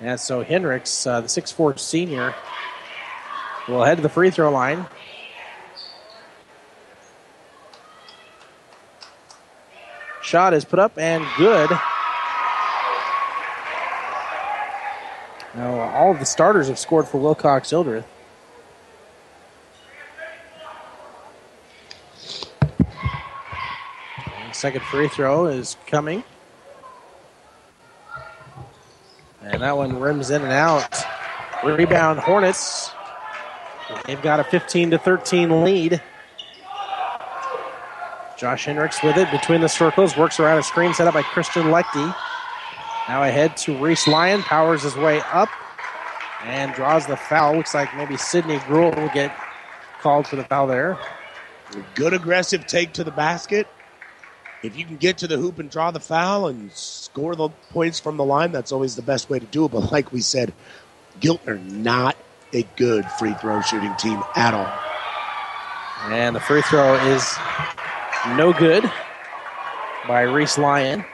And so Henricks, the 6'4 senior, will head to the free throw line. Shot is put up and good. Now, all of the starters have scored for Wilcox-Hildreth. Second free throw is coming. And that one rims in and out. Rebound, Hornets. They've got a 15-13 lead. Josh Hendricks with it between the circles. Works around a screen set up by Christian Lechte. Now ahead to Reese Lyon. Powers his way up and draws the foul. Looks like maybe Sydney Gruhl will get called for the foul there. Good aggressive take to the basket. If you can get to the hoop and draw the foul and score the points from the line, that's always the best way to do it. But like we said, Giltner not a good free throw shooting team at all. And the free throw is no good by Reese Lyon.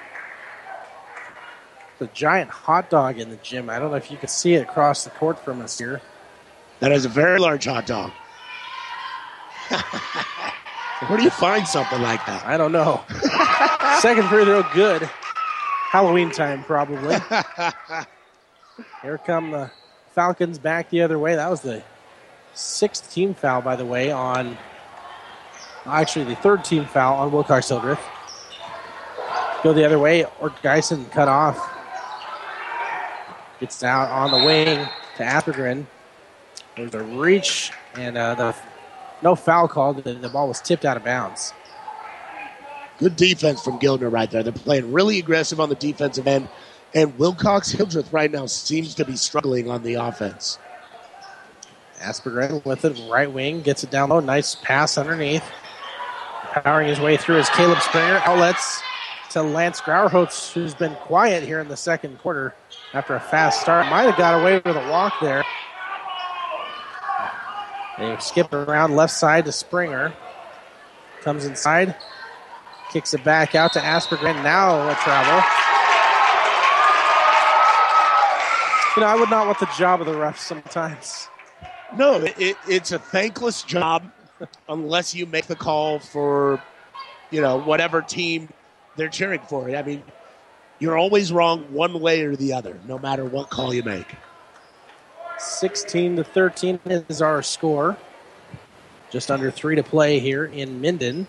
The giant hot dog in the gym. I don't know if you can see it across the court from us here. That is a very large hot dog. Where do you find something like that? I don't know. Second free throw, good. Halloween time, probably. Here come the Falcons back the other way. That was the sixth team foul, by the way, the third team foul on Wilcox-Hildreth. Go the other way. Ortgeisen cut off. Gets down on the wing to Athergren. There's a reach, and no foul called. The ball was tipped out of bounds. Good defense from Giltner right there. They're playing really aggressive on the defensive end, and Wilcox-Hildreth right now seems to be struggling on the offense. Aspergren with it, right wing, gets it down low. Nice pass underneath. Powering his way through is Caleb Springer. Outlets to Lance Grauerholtz, who's been quiet here in the second quarter after a fast start. Might have got away with a walk there. They skip around left side to Springer. Comes inside. Kicks it back out to Aspergren. Now a travel. I would not want the job of the refs sometimes. No, it's a thankless job unless you make the call for, whatever team they're cheering for. I mean, you're always wrong one way or the other, no matter what call you make. 16-13 is our score. Just under 3 to play here in Minden.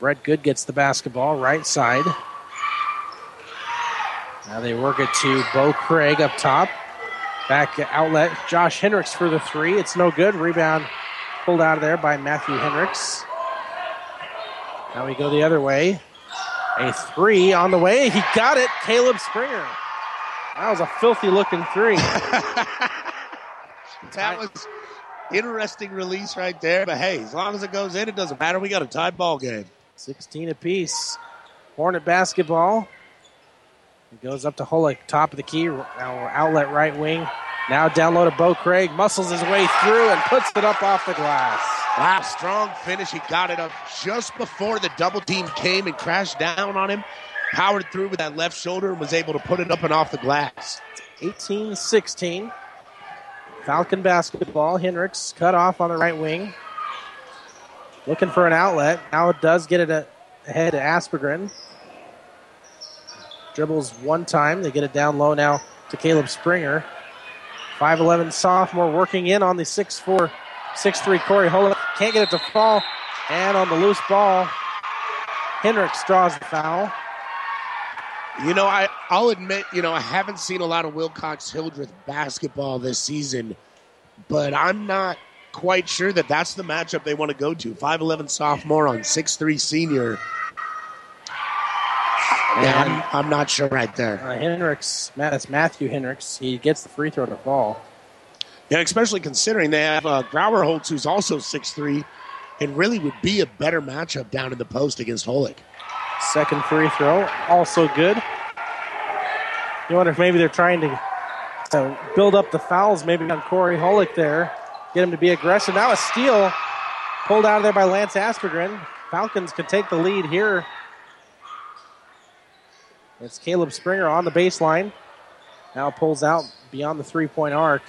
Brett Good gets the basketball right side. Now they work it to Bo Craig up top. Back outlet, Josh Hendricks for the three. It's no good. Rebound pulled out of there by Matthew Hendricks. Now we go the other way. A three on the way. He got it. Caleb Springer. That was a filthy-looking three. That was interesting release right there. But, hey, as long as it goes in, it doesn't matter. We got a tied ball game. 16 apiece. Hornet basketball. It goes up to Holick, top of the key. Now outlet right wing. Now down low to Bo Craig. Muscles his way through and puts it up off the glass. Wow, strong finish. He got it up just before the double team came and crashed down on him. Powered through with that left shoulder and was able to put it up and off the glass. 18-16. Falcon basketball. Hendricks cut off on the right wing. Looking for an outlet. Now it does get it ahead to Aspergren. Dribbles one time. They get it down low now to Caleb Springer. 5'11 sophomore working in on the 6'4", 6'3 Corey Holland. Can't get it to fall. And on the loose ball, Hendricks draws the foul. I'll admit, I haven't seen a lot of Wilcox-Hildreth basketball this season, but I'm not quite sure that that's the matchup they want to go to. 5'11 sophomore on 6'3 senior. Yeah, I'm not sure right there. Hendricks, that's Matthew Hendricks. He gets the free throw to fall. Yeah, especially considering they have Grauerholtz, who's also 6'3", and really would be a better matchup down in the post against Holick. Second free throw, also good. You wonder if maybe they're trying to build up the fouls maybe on Corey Holick there, get him to be aggressive. Now a steal pulled out of there by Lance Aspergren. Falcons could take the lead here. It's Caleb Springer on the baseline. Now pulls out beyond the three-point arc.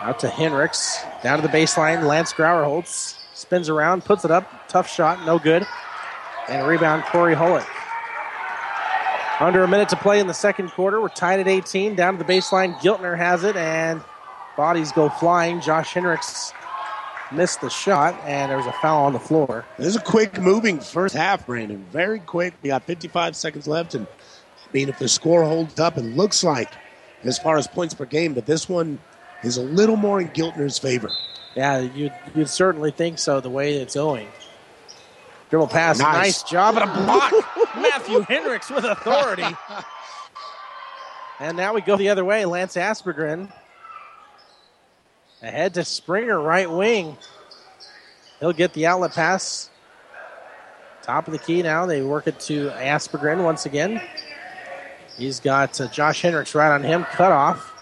Out to Hendricks. Down to the baseline. Lance Grauerholtz spins around, puts it up. Tough shot, no good. And a rebound, Corey Holick. Under a minute to play in the second quarter. We're tied at 18. Down to the baseline. Giltner has it, and bodies go flying. Josh Hendricks missed the shot, and there was a foul on the floor. This is a quick moving first half, Brandon. Very quick. We got 55 seconds left, and if the score holds up, it looks like, as far as points per game, that this one is a little more in Giltner's favor. Yeah, you'd certainly think so the way it's going. Dribble pass, nice job, and a block. Matthew Hendricks with authority. And now we go the other way. Lance Aspergren ahead to Springer, right wing. He'll get the outlet pass. Top of the key now. They work it to Aspergren once again. He's got Josh Hendricks right on him. Cut off.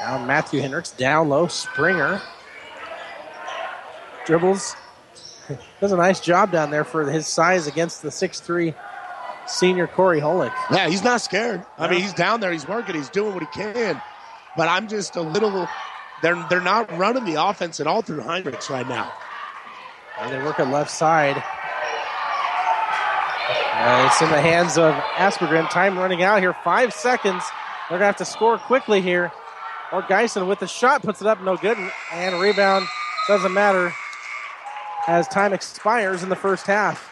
Now Matthew Hendricks down low. Springer dribbles. Does a nice job down there for his size against the 6'3 senior Corey Holick. Yeah, he's not scared. I mean, he's down there. He's working. He's doing what he can. But I'm just a little... They're not running the offense at all through Hendricks right now. And they work on left side. It's in the hands of Aspergren. Time running out here. 5 seconds. They're going to have to score quickly here. Or Geisen with the shot. Puts it up. No good. And a rebound. Doesn't matter as time expires in the first half.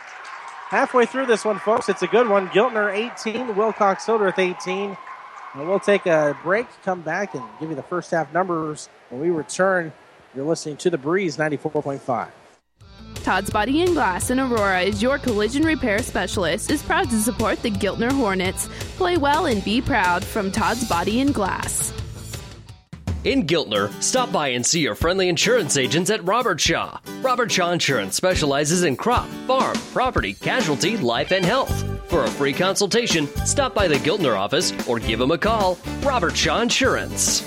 Halfway through this one, folks. It's a good one. Giltner 18. Wilcox-Hildreth 18. And we'll take a break. Come back and give you the first half numbers. When we return, you're listening to The Breeze 94.5. Todd's Body and Glass in Aurora is your collision repair specialist, is proud to support the Giltner Hornets. Play well and be proud from Todd's Body and Glass. In Giltner, stop by and see your friendly insurance agents at Robert Shaw. Robert Shaw Insurance specializes in crop, farm, property, casualty, life, and health. For a free consultation, stop by the Giltner office or give them a call. Robert Shaw Insurance.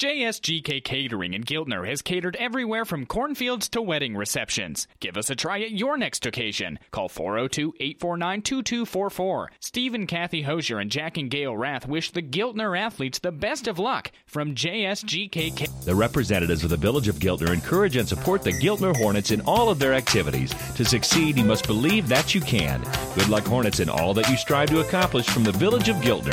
JSGK Catering in Giltner has catered everywhere from cornfields to wedding receptions. Give us a try at your next occasion. Call 402-849-2244. Steve and Kathy Hosier and Jack and Gail Rath wish the Giltner athletes the best of luck from JSGK Catering. The representatives of the Village of Giltner encourage and support the Giltner Hornets in all of their activities. To succeed, you must believe that you can. Good luck, Hornets, in all that you strive to accomplish from the Village of Giltner.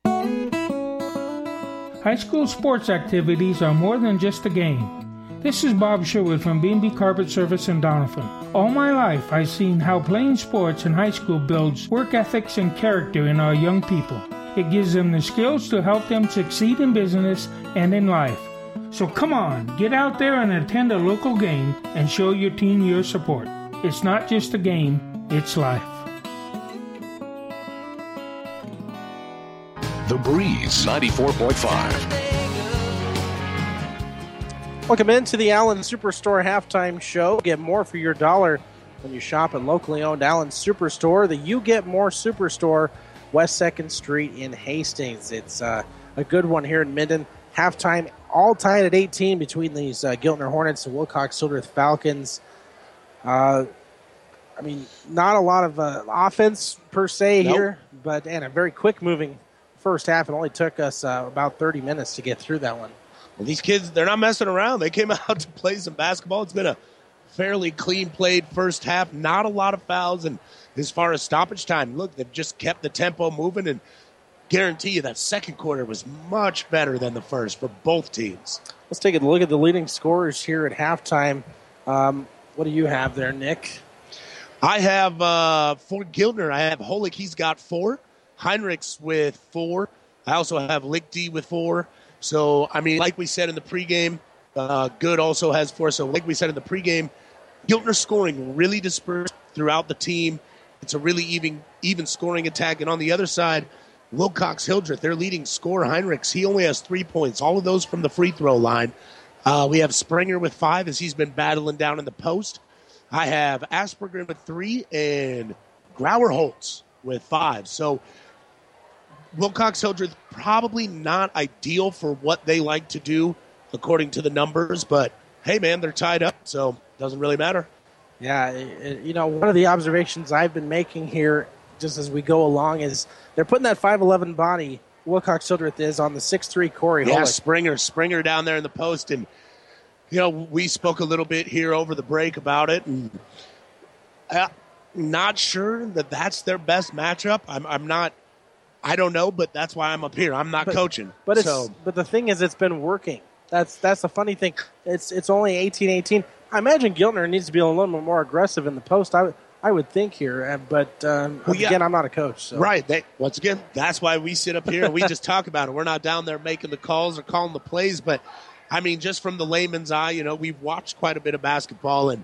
High school sports activities are more than just a game. This is Bob Sherwood from B&B Carpet Service in Doniphan. All my life, I've seen how playing sports in high school builds work ethics and character in our young people. It gives them the skills to help them succeed in business and in life. So come on, get out there and attend a local game and show your team your support. It's not just a game, it's life. The Breeze, 94.5. Welcome into the Allen Superstore Halftime Show. Get more for your dollar when you shop at locally owned Allen Superstore, the You Get More Superstore, West 2nd Street in Hastings. It's a good one here in Minden. Halftime all tied at 18 between these Giltner Hornets and Wilcox-Hildreth Falcons. Not a lot of offense per se here, but a very quick moving first half. It only took us about 30 minutes to get through that one. Well, these kids, they're not messing around. They came out to play some basketball. It's been a fairly clean played first half. Not a lot of fouls. And as far as stoppage time, look, they've just kept the tempo moving, and guarantee you that second quarter was much better than the first for both teams. Let's take a look at the leading scorers here at halftime. What do you have there, Nick? I have for Giltner, I have Holick. He's got 4. Heinrichs with 4. I also have Lichty with 4. So, like we said in the pregame, Good also has 4. So, like we said in the pregame, Giltner scoring really dispersed throughout the team. It's a really even scoring attack. And on the other side, Wilcox-Hildreth, their leading scorer, Heinrichs, he only has 3 points. All of those from the free throw line. We have Springer with 5 as he's been battling down in the post. I have Asperger with 3 and Grauer-Holtz with 5. So, Wilcox-Hildreth probably not ideal for what they like to do according to the numbers, but hey, man, they're tied up, so it doesn't really matter. Yeah, one of the observations I've been making here just as we go along, is they're putting that 5'11 body Wilcox-Hildreth is on the 6'3 Corey. Yeah, Holick. Springer down there in the post. And, you know, we spoke a little bit here over the break about it. And not sure that that's their best matchup. I'm not. I don't know, but that's why I'm up here. I'm not coaching. But the thing is, it's been working. That's the funny thing. It's only 18-18. I imagine Giltner needs to be a little bit more aggressive in the post. I would think here, but again, I'm not a coach. So. Right. Once again, that's why we sit up here and we just talk about it. We're not down there making the calls or calling the plays, but I mean, just from the layman's eye, you know, we've watched quite a bit of basketball, and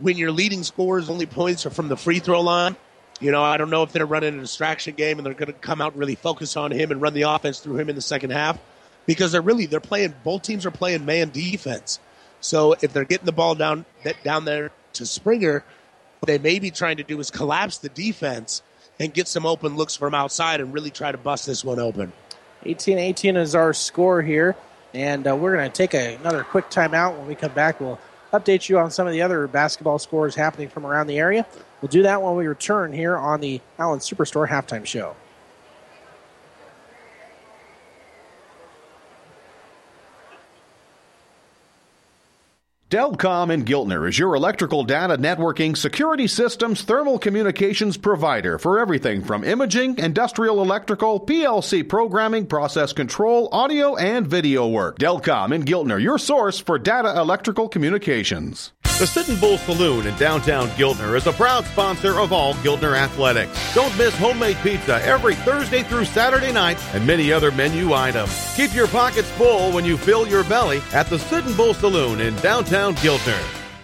when your leading scorer's only points are from the free throw line, you know, I don't know if they're running a distraction game and they're going to come out and really focus on him and run the offense through him in the second half, because they're playing, both teams are playing man defense. So if they're getting the ball down there to Springer, what they may be trying to do is collapse the defense and get some open looks from outside and really try to bust this one open. 18-18 is our score here, and we're going to take another quick timeout. When we come back, we'll update you on some of the other basketball scores happening from around the area. We'll do that when we return here on the Allen Superstore Halftime Show. Delcom in Giltner is your electrical data networking security systems thermal communications provider for everything from imaging, industrial electrical, PLC programming, process control, audio, and video work. Delcom in Giltner, your source for data electrical communications. The Sittin' Bull Saloon in downtown Giltner is a proud sponsor of all Giltner athletics. Don't miss homemade pizza every Thursday through Saturday night and many other menu items. Keep your pockets full when you fill your belly at the Sittin' Bull Saloon in downtown Giltner.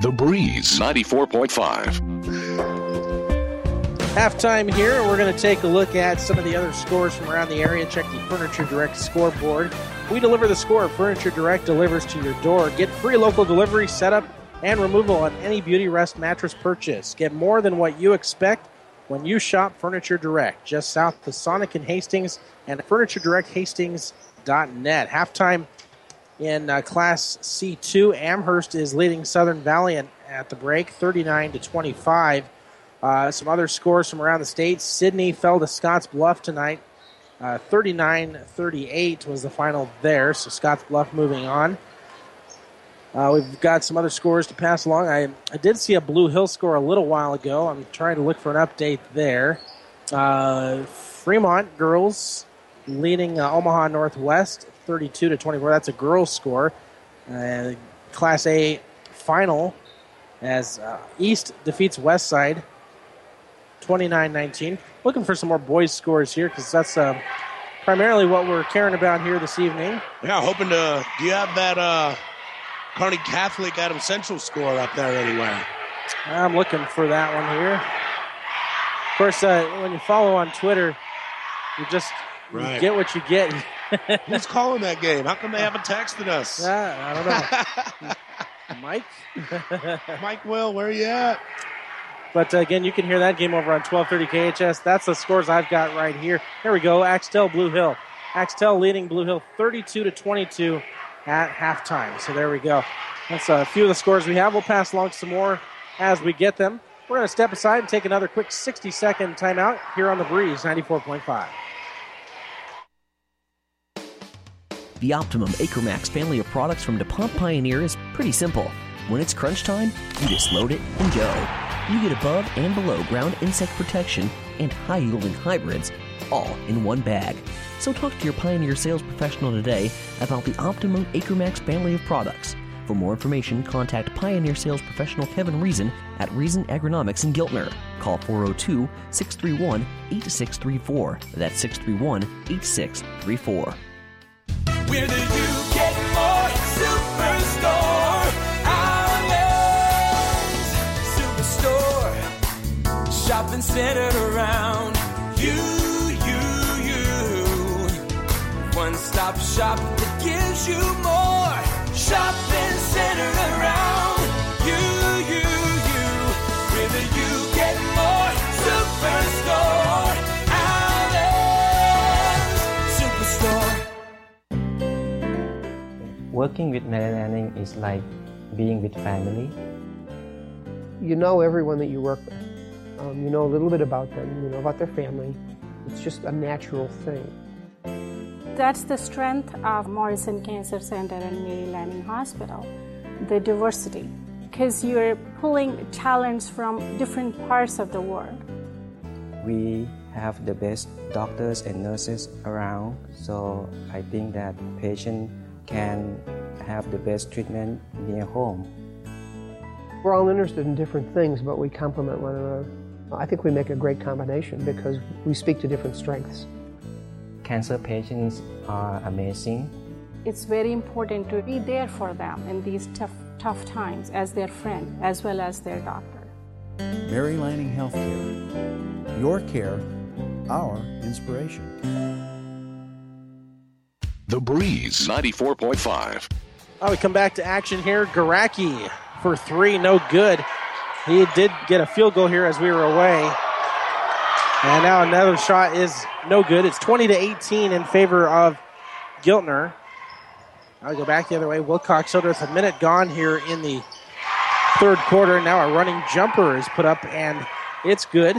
The Breeze, 94.5. Halftime here. We're going to take a look at some of the other scores from around the area. Check the Furniture Direct scoreboard. We deliver the score. Furniture Direct delivers to your door. Get free local delivery, setup, and removal on any Beautyrest mattress purchase. Get more than what you expect when you shop Furniture Direct. Just south of Sonic and Hastings and FurnitureDirectHastings.net. Halftime. In Class C2, Amherst is leading Southern Valley at the break, 39-25. Some other scores from around the state. Sydney fell to Scotts Bluff tonight. 39-38 was the final there, so Scotts Bluff moving on. We've got some other scores to pass along. I did see a Blue Hill score a little while ago. I'm trying to look for an update there. Fremont girls leading Omaha Northwest, 32-24. That's a girls' score. Class A final as East defeats West Side, 29-19. Looking for some more boys' scores here because that's primarily what we're caring about here this evening. Yeah, hoping to. Do you have that Kearney Catholic Adams Central score up there anyway? I'm looking for that one here. Of course, when you follow on Twitter, you just get what you get. Who's calling that game? How come they haven't texted us? I don't know. Mike? Mike Will, where are you at? But, again, you can hear that game over on 1230 KHS. That's the scores I've got right here. Here we go, Axtell Blue Hill. Axtell leading Blue Hill 32-22 at halftime. So there we go. That's a few of the scores we have. We'll pass along some more as we get them. We're going to step aside and take another quick 60-second timeout here on The Breeze 94.5. The Optimum AcreMax family of products from DuPont Pioneer is pretty simple. When it's crunch time, you just load it and go. You get above and below ground insect protection and high-yielding hybrids all in one bag. So talk to your Pioneer sales professional today about the Optimum AcreMax family of products. For more information, contact Pioneer sales professional Kevin Reason at Reason Agronomics in Giltner. Call 402-631-8634. That's 631-8634. Where do you get more Superstore Islands? Superstore, shopping centered around you. One-stop shop that gives you more. Shopping centered around you. Where do you get more Superstore Islands? Superstore. Working with Mary Lanning is like being with family. You know everyone that you work with. You know a little bit about them, you know about their family. It's just a natural thing. That's the strength of Morrison Cancer Center and Mary Lanning Hospital, the diversity, because you're pulling talents from different parts of the world. We have the best doctors and nurses around, so I think that patient can have the best treatment near home. We're all interested in different things, but we complement one another. I think we make a great combination because we speak to different strengths. Cancer patients are amazing. It's very important to be there for them in these tough times as their friend, as well as their doctor. Mary Lanning Healthcare. Your care, our inspiration. The Breeze, 94.5. Oh, we come back to action here. Garaki for three, no good. He did get a field goal here as we were away. And now another shot is no good. It's 20-18 in favor of Giltner. I'll go back the other way. Wilcox-Hildreth, a minute gone here in the third quarter. Now a running jumper is put up, and it's good.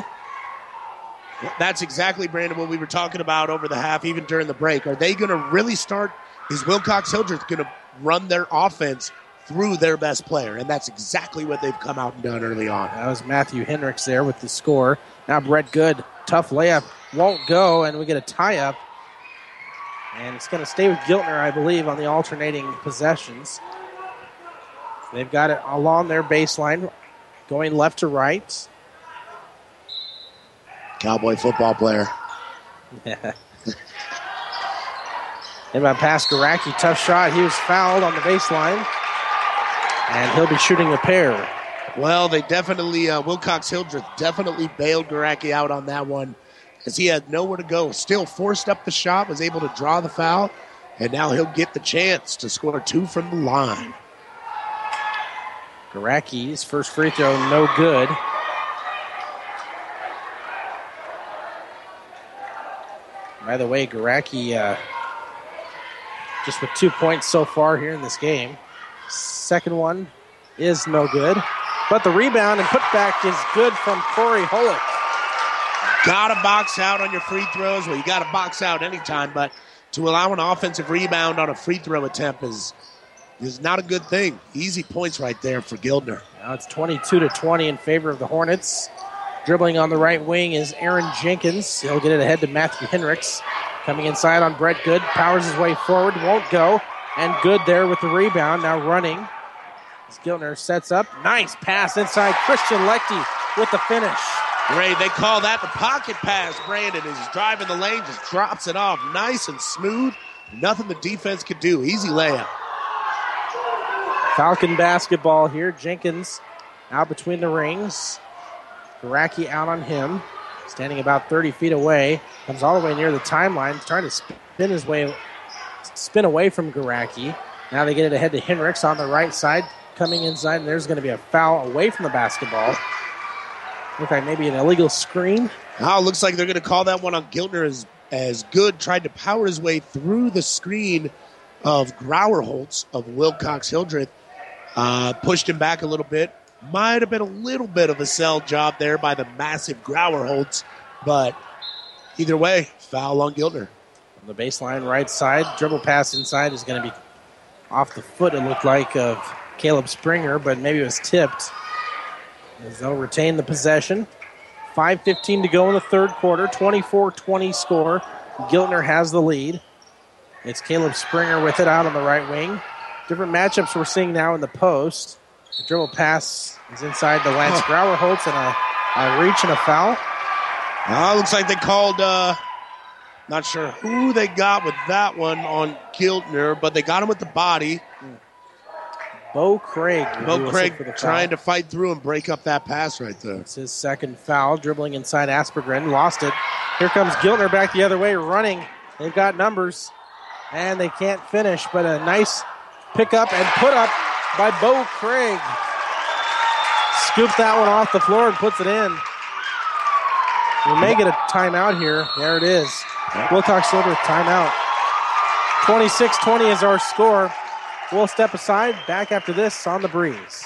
That's exactly, Brandon, what we were talking about over the half, even during the break. Are they going to really start? Is Wilcox-Hildreth going to run their offense through their best player? And that's exactly what they've come out and done early on. That was Matthew Hendricks there with the score. Now Brett Good, tough layup, won't go, and we get a tie-up. And it's going to stay with Giltner, I believe, on the alternating possessions. They've got it along their baseline, going left to right. Cowboy football player. Yeah. Inbound pass, Garaki, tough shot. He was fouled on the baseline. And he'll be shooting a pair. Well, they definitely, Wilcox-Hildreth definitely bailed Garaki out on that one because he had nowhere to go. Still forced up the shot, was able to draw the foul, and now he'll get the chance to score two from the line. Garaki's first free throw, no good. By the way, Garaki just with 2 points so far here in this game. Second one is no good. But the rebound and putback is good from Corey Holick. Got to box out on your free throws. Well, you got to box out anytime, but to allow an offensive rebound on a free throw attempt is not a good thing. Easy points right there for Giltner. Now it's 22-20 in favor of the Hornets. Dribbling on the right wing is Aaron Jenkins. He'll get it ahead to Matthew Hendricks. Coming inside on Brett Good. Powers his way forward. Won't go. And Good there with the rebound. Now running. Giltner sets up. Nice pass inside. Christian Lechte with the finish. Ray, they call that the pocket pass. Brandon is driving the lane. Just drops it off. Nice and smooth. Nothing the defense could do. Easy layup. Falcon basketball here. Jenkins out between the rings. Garaki out on him, standing about 30 feet away, comes all the way near the timeline, trying to spin away from Garaki. Now they get it ahead to Hendricks on the right side, coming inside, and there's going to be a foul away from the basketball. Looks like maybe an illegal screen. Oh, looks like they're going to call that one on Giltner as as Good tried to power his way through the screen of Grauerholtz of Wilcox-Hildreth. Pushed him back a little bit. Might have been a little bit of a sell job there by the massive Grauerholtz, but either way, foul on Giltner. On the baseline right side, dribble pass inside is going to be off the foot, it looked like, of Caleb Springer, but maybe it was tipped. As they'll retain the possession. 5:15 to go in the third quarter. 24-20 score. Giltner has the lead. It's Caleb Springer with it out on the right wing. Different matchups we're seeing now in the post. The dribble pass is inside the Lance Grauerholtz, and a reach and a foul. Looks like they called, not sure who they got with that one on Giltner, but they got him with the body. Bo Craig trying to fight through and break up that pass right there. It's his second foul, dribbling inside Aspergren. Lost it. Here comes Giltner back the other way, running. They've got numbers, and they can't finish, but a nice pick-up and put-up by Bo Craig. Scooped that one off the floor and puts it in. We may get a timeout here. There it is. Wilcox-Hildreth timeout. 26-20 is our score. We'll step aside. Back after this on The Breeze.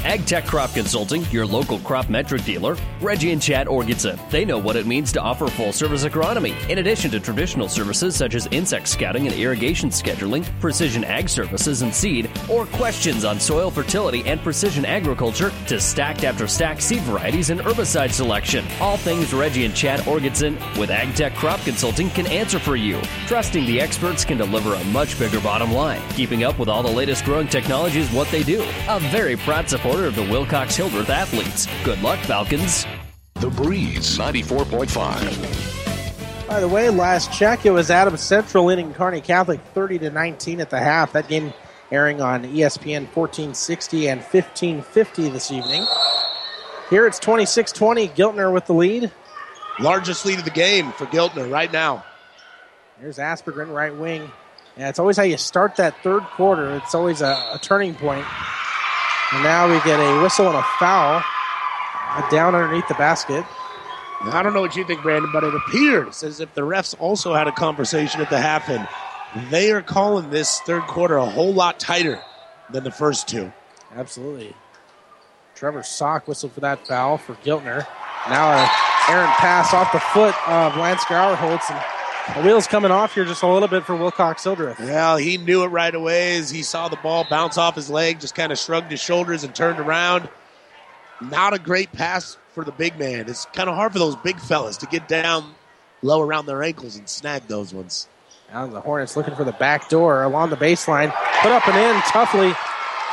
AgTech Crop Consulting, your local crop metric dealer, Reggie and Chad Orgitson. They know what it means to offer full-service agronomy. In addition to traditional services such as insect scouting and irrigation scheduling, precision ag services and seed, or questions on soil fertility and precision agriculture, to stacked after stacked seed varieties and herbicide selection. All things Reggie and Chad Orgitson with AgTech Crop Consulting can answer for you. Trusting the experts can deliver a much bigger bottom line. Keeping up with all the latest growing technology is what they do. A very proud support of the Wilcox-Hildreth athletes. Good luck, Falcons. The Breeze, 94.5. By the way, last check, it was Adams Central leading Kearney Catholic 30-19 at the half. That game airing on ESPN 1460 and 1550 this evening. Here it's 26-20, Giltner with the lead. Largest lead of the game for Giltner right now. There's Aspergren, right wing. And it's always how you start that third quarter. It's always a turning point. And now we get a whistle and a foul down underneath the basket. I don't know what you think, Brandon, but it appears as if the refs also had a conversation at the half, and they are calling this third quarter a whole lot tighter than the first two. Absolutely. Trevor Sock whistled for that foul for Giltner. Now an errant pass off the foot of Lance Grauerholtz, and the wheel's coming off here just a little bit for Wilcox-Hildreth. Well, he knew it right away as he saw the ball bounce off his leg, just kind of shrugged his shoulders and turned around. Not a great pass for the big man. It's kind of hard for those big fellas to get down low around their ankles and snag those ones. Now the Hornets looking for the back door along the baseline. Put up and in toughly.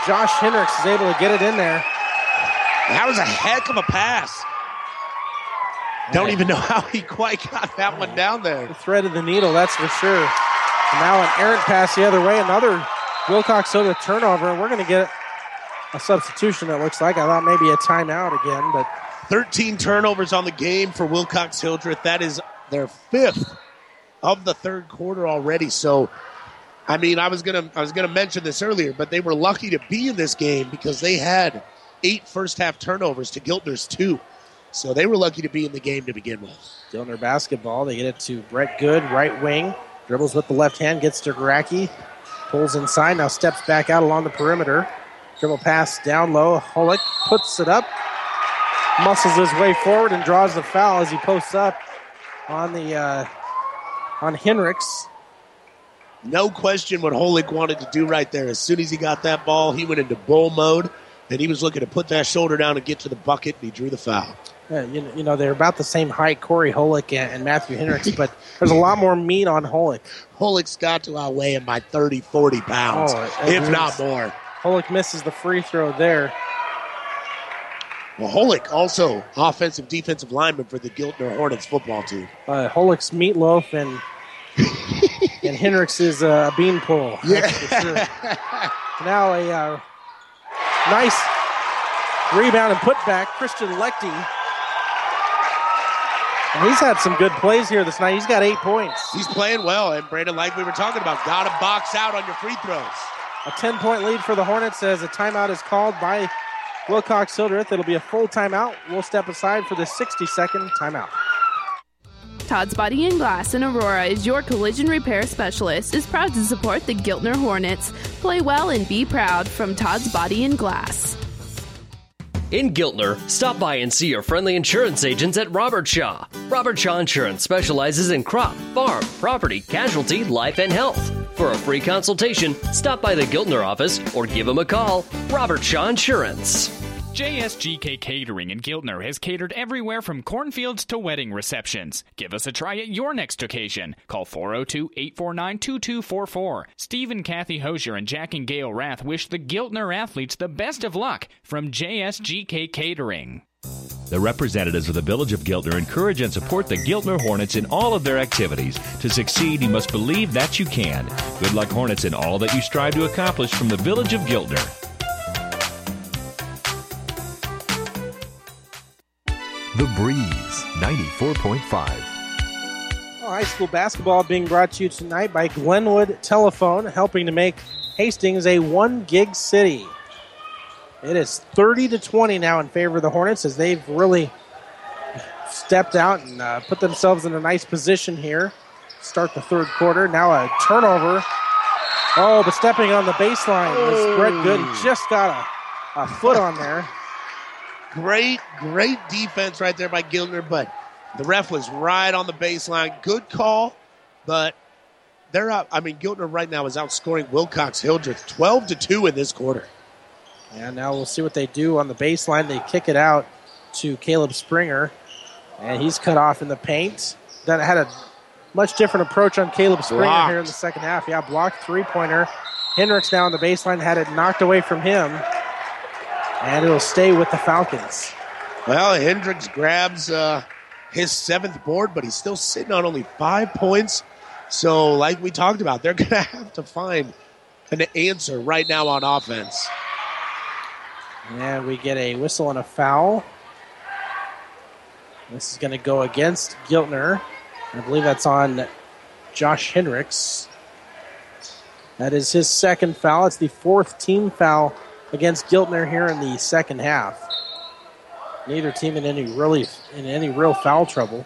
Josh Hendricks is able to get it in there. That was a heck of a pass. Don't even know how he quite got that one down there. The thread of the needle, that's for sure. And now an errant pass the other way. Another Wilcox-Hildreth turnover, and we're going to get a substitution, it looks like. I thought maybe a timeout again, but 13 turnovers on the game for Wilcox-Hildreth. That is their fifth of the third quarter already. So, I mean, I was gonna mention this earlier, but they were lucky to be in this game because they had 8 first-half turnovers to Giltner's 2. So they were lucky to be in the game to begin with. Giltner basketball. They get it to Brett Good, right wing. Dribbles with the left hand, gets to Garacki. Pulls inside, now steps back out along the perimeter. Dribble pass down low. Hulick puts it up. Muscles his way forward and draws the foul as he posts up on the on Hendricks. No question what Hulick wanted to do right there. As soon as he got that ball, he went into bull mode. And he was looking to put that shoulder down and get to the bucket, and he drew the foul. Yeah, you know, they're about the same height, Corey Hulick and Matthew Hendricks, but there's a lot more meat on Hulick. Hulick's got to outweigh him by 30, 40 pounds, if not more. Hulick misses the free throw there. Well, Hulick also offensive, defensive lineman for the Giltner Hornets football team. Hulick's meatloaf and Hendricks is a beanpole. Yeah. That's for sure. Now a nice rebound and putback, Christian Lechte. And he's had some good plays here this night. He's got 8 points. He's playing well, and Brandon, like we were talking about, got to box out on your free throws. A 10-point lead for the Hornets as a timeout is called by Wilcox-Hildreth. It'll be a full timeout. We'll step aside for the 60-second timeout. Todd's Body and Glass in Aurora is your collision repair specialist, is proud to support the Giltner Hornets. Play well and be proud from Todd's Body and Glass. In Giltner, stop by and see your friendly insurance agents at Robert Shaw. Robert Shaw Insurance specializes in crop, farm, property, casualty, life, and health. For a free consultation, stop by the Giltner office or give them a call. Robert Shaw Insurance. JSGK Catering in Giltner has catered everywhere from cornfields to wedding receptions. Give us a try at your next occasion. Call 402-849-2244. Steve and Kathy Hosier and Jack and Gail Rath wish the Giltner athletes the best of luck from JSGK Catering. The representatives of the Village of Giltner encourage and support the Giltner Hornets in all of their activities. To succeed, you must believe that you can. Good luck, Hornets, in all that you strive to accomplish from the Village of Giltner. The Breeze, 94.5. High school basketball being brought to you tonight by Glenwood Telephone, helping to make Hastings a one-gig city. It is 30-20 now in favor of the Hornets as they've really stepped out and put themselves in a nice position here. Start the third quarter. Now a turnover. Oh, but stepping on the baseline was Brett Gooden. Just got a foot on there. Great defense right there by Giltner, but the ref was right on the baseline. Good call, but they're out. I mean, Giltner right now is outscoring Wilcox-Hildreth 12-2 in this quarter. And now we'll see what they do on the baseline. They kick it out to Caleb Springer, and he's cut off in the paint. Then it had a much different approach on Caleb Springer here in the second half. Yeah, blocked three-pointer. Hendricks now on the baseline, had it knocked away from him. And it'll stay with the Falcons. Well, Hendricks grabs his seventh board, but he's still sitting on only 5 points. So, like we talked about, they're going to have to find an answer right now on offense. And we get a whistle and a foul. This is going to go against Giltner. I believe that's on Josh Hendricks. That is his second foul. It's the fourth team foul against Giltner here in the second half. Neither team in any real foul trouble.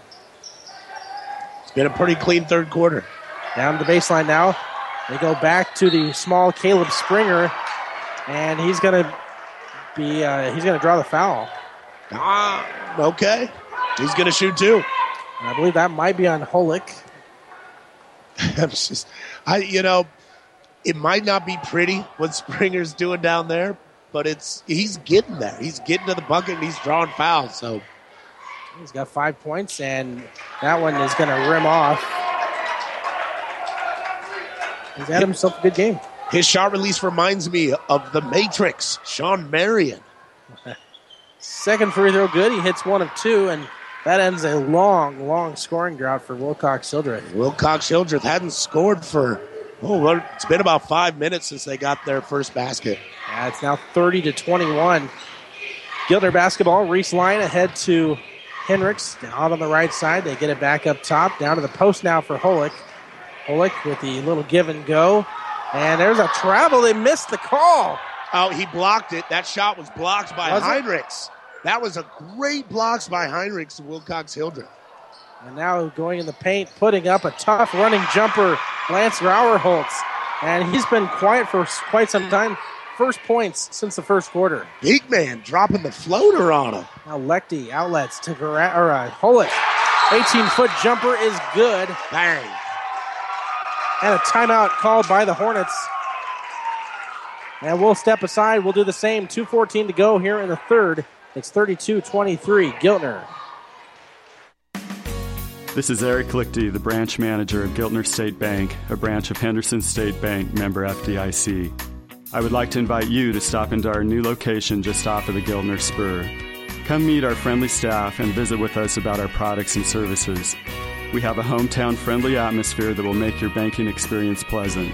It's been a pretty clean third quarter. Down to the baseline now. They go back to the small Caleb Springer, and he's gonna draw the foul. Okay. He's gonna shoot two. And I believe that might be on Holick. It might not be pretty what Springer's doing down there, but he's getting there. He's getting to the bucket, and he's drawing fouls. So he's got 5 points, and that one is going to rim off. He's had himself a good game. His shot release reminds me of the Matrix, Sean Marion. Second free throw good. He hits one of two, and that ends a long, long scoring drought for Wilcox-Hildreth. Wilcox-Hildreth hadn't scored for... well, it's been about 5 minutes since they got their first basket. Yeah, it's now 30-21. Giltner basketball, Reese Lyon ahead to Hendricks. Out on the right side, they get it back up top. Down to the post now for Holick. Holick with the little give and go. And there's a travel. They missed the call. Oh, he blocked it. That shot was blocked by Hendricks. That was a great block by Hendricks to Wilcox-Hildreth. And now going in the paint, putting up a tough running jumper, Lance Rauerholtz. And he's been quiet for quite some time. First points since the first quarter. Big man dropping the floater on him. Now Lechty outlets to Holick. 18-foot jumper is good. Bang. And a timeout called by the Hornets. And we'll step aside. We'll do the same. 2:14 to go here in the third. It's 32-23, Giltner. This is Eric Lichty, the branch manager of Giltner State Bank, a branch of Henderson State Bank, member FDIC. I would like to invite you to stop into our new location just off of the Giltner Spur. Come meet our friendly staff and visit with us about our products and services. We have a hometown-friendly atmosphere that will make your banking experience pleasant.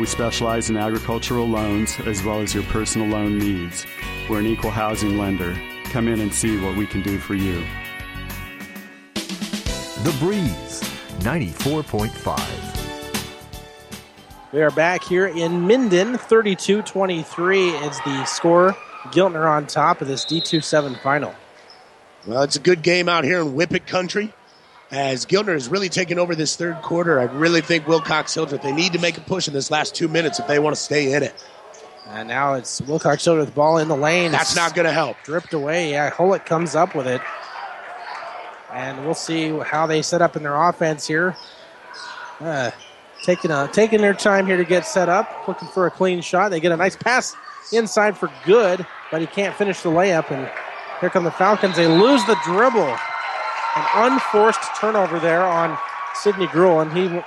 We specialize in agricultural loans as well as your personal loan needs. We're an equal housing lender. Come in and see what we can do for you. The Breeze, 94.5. We are back here in Minden, 32-23 is the score. Giltner on top of this D27 final. Well, it's a good game out here in Whippet Country. as Giltner has really taken over this third quarter. I really think Wilcox-Hildreth, they need to make a push in this last 2 minutes if they want to stay in it. And now it's Wilcox-Hildreth ball in the lane. That's not going to help. Dripped away. Yeah, Holick comes up with it. And we'll see how they set up in their offense here. Taking their time here to get set up, looking for a clean shot. They get a nice pass inside for good, but he can't finish the layup. And here come the Falcons. They lose the dribble. An unforced turnover there on Sidney Gruel, and he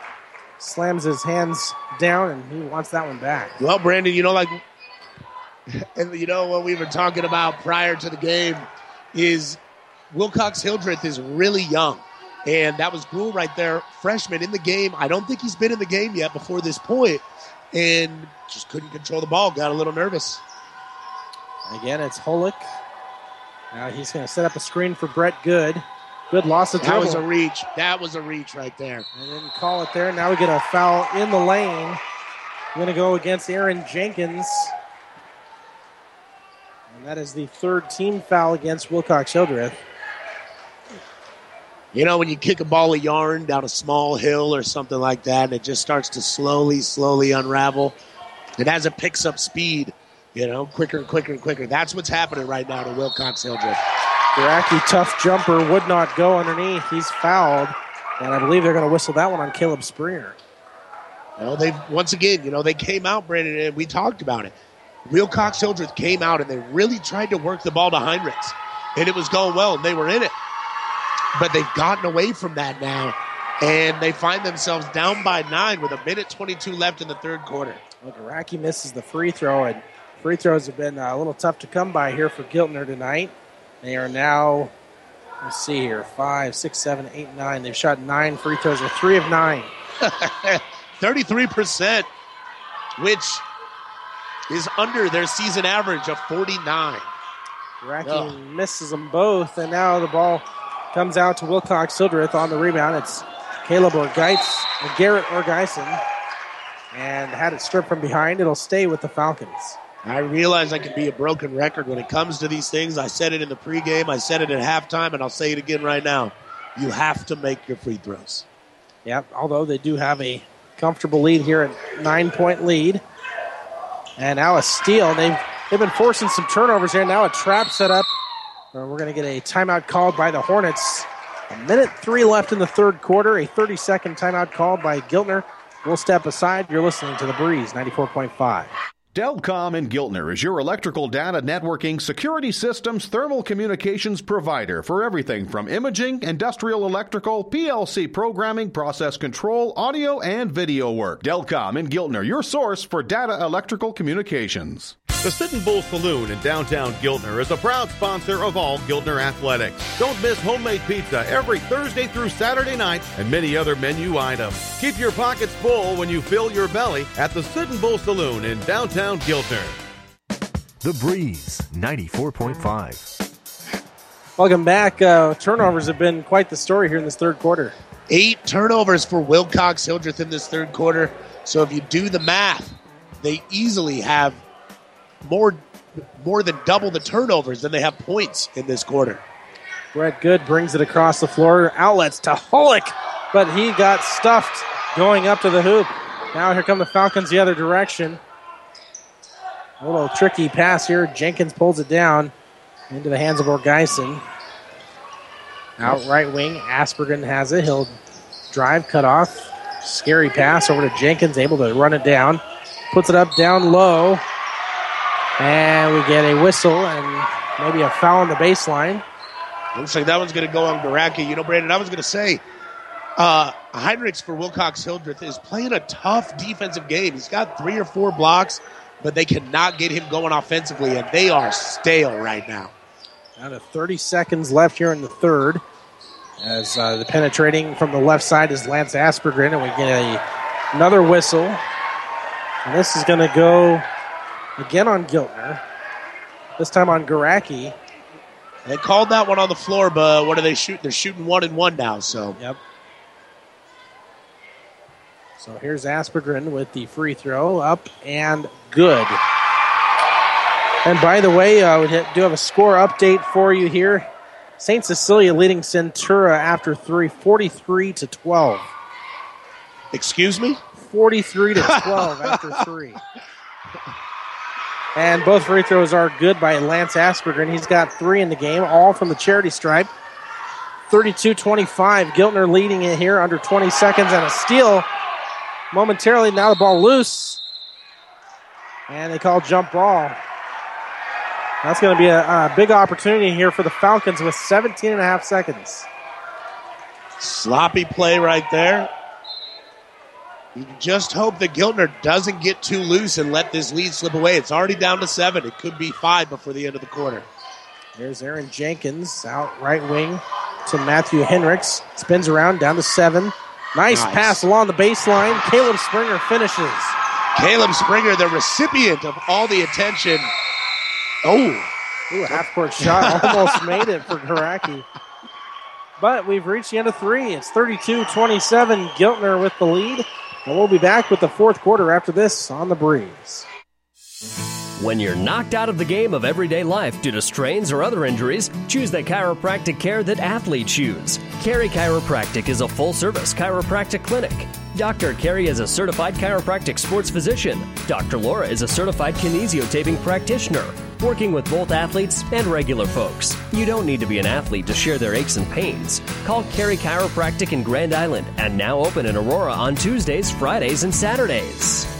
slams his hands down, and he wants that one back. Well, Brandon, what we were talking about prior to the game is Wilcox-Hildreth is really young. And that was Gruel right there, freshman in the game. I don't think he's been in the game yet before this point, and just couldn't control the ball, got a little nervous. Again, it's Holick. Now he's going to set up a screen for Brett Good. Good loss of dribble. That was a reach. That was a reach right there. They didn't call it there. Now we get a foul in the lane. Going to go against Aaron Jenkins. And that is the third team foul against Wilcox-Hildreth. You know, when you kick a ball of yarn down a small hill or something like that, and it just starts to slowly, slowly unravel. And as it picks up speed, quicker and quicker and quicker. That's what's happening right now to Wilcox-Hildreth. Iraqi tough jumper would not go underneath. He's fouled. And I believe they're going to whistle that one on Caleb Springer. Well, they came out, Brandon, and we talked about it. Wilcox-Hildreth came out, and they really tried to work the ball to Heinrichs. And it was going well, and they were in it. But they've gotten away from that now, and they find themselves down by 9 with 1:22 left in the third quarter. Well, Iraqi misses the free throw, and free throws have been a little tough to come by here for Giltner tonight. They are now, let's see here, 5, 6, 7, 8, 9. They've shot 9 free throws, or 3 of 9. 33%, which is under their season average of 49. Iraqi misses them both, and now the ball comes out to Wilcox-Hildreth on the rebound. It's Caleb Garrett Orgeisen, and had it stripped from behind. It'll stay with the Falcons. I realize I can be a broken record when it comes to these things. I said it in the pregame. I said it at halftime, and I'll say it again right now. You have to make your free throws. Yep, although they do have a comfortable lead here at 9-point lead. And now a steal. They've been forcing some turnovers here. Now a trap set up. We're going to get a timeout called by the Hornets. 1:03 left in the third quarter. A 30-second timeout called by Giltner. We'll step aside. You're listening to The Breeze, 94.5. Delcom in Giltner is your electrical data networking security systems thermal communications provider for everything from imaging, industrial electrical, PLC programming, process control, audio, and video work. Delcom in Giltner, your source for data electrical communications. The Sittin' Bull Saloon in downtown Giltner is a proud sponsor of all Giltner athletics. Don't miss homemade pizza every Thursday through Saturday night and many other menu items. Keep your pockets full when you fill your belly at the Sittin' Bull Saloon in downtown Giltner. The Breeze, 94.5. Welcome back. Turnovers have been quite the story here in this third quarter. 8 turnovers for Wilcox-Hildreth in this third quarter. So if you do the math, they easily have more than double the turnovers than they have points in this quarter. Brett Good brings it across the floor. Outlets to Holick, but he got stuffed going up to the hoop. Now here come the Falcons the other direction. A little tricky pass here. Jenkins pulls it down into the hands of Orgeisen. Out right wing, Aspergen has it. He'll drive, cut off. Scary pass over to Jenkins, able to run it down. Puts it up down low. And we get a whistle and maybe a foul on the baseline. Looks like that one's going to go on Garaki. You know, Brandon, I was going to say, Heinrichs for Wilcox-Hildreth is playing a tough defensive game. He's got 3 or 4 blocks, but they cannot get him going offensively, and they are stale right now. Down to 30 seconds left here in the third, as the penetrating from the left side is Lance Aspergren, and we get another whistle. And this is going to go again on Giltner, this time on Garaki. They called that one on the floor, but what are they shooting? They're shooting 1 and 1 now, so. Yep. So here's Aspergren with the free throw, up and good. And by the way, we do have a score update for you here St. Cecilia leading Centura after three, 43-12. Excuse me? 43-12 after three. And both free throws are good by Lance Asperger, and he's got three in the game, all from the charity stripe. 32-25, Giltner leading it here under 20 seconds, and a steal momentarily. Now the ball loose, and they call jump ball. That's going to be a big opportunity here for the Falcons with 17 and a half seconds. Sloppy play right there. You just hope that Giltner doesn't get too loose and let this lead slip away. It's already down to 7. It could be 5 before the end of the quarter. There's Aaron Jenkins out right wing to Matthew Hendricks. Spins around down to 7. Nice pass along the baseline. Caleb Springer finishes. Caleb Springer, the recipient of all the attention. Oh, ooh, a half-court shot. Almost made it for Garaki. But we've reached the end of three. It's 32-27. Giltner with the lead. And we'll be back with the fourth quarter after this on The Breeze. When you're knocked out of the game of everyday life due to strains or other injuries, choose the chiropractic care that athletes use. Carey Chiropractic is a full-service chiropractic clinic. Dr. Carey is a certified chiropractic sports physician. Dr. Laura is a certified kinesiotaping practitioner, working with both athletes and regular folks. You don't need to be an athlete to share their aches and pains. Call Carey Chiropractic in Grand Island, and now open in Aurora on Tuesdays, Fridays, and Saturdays.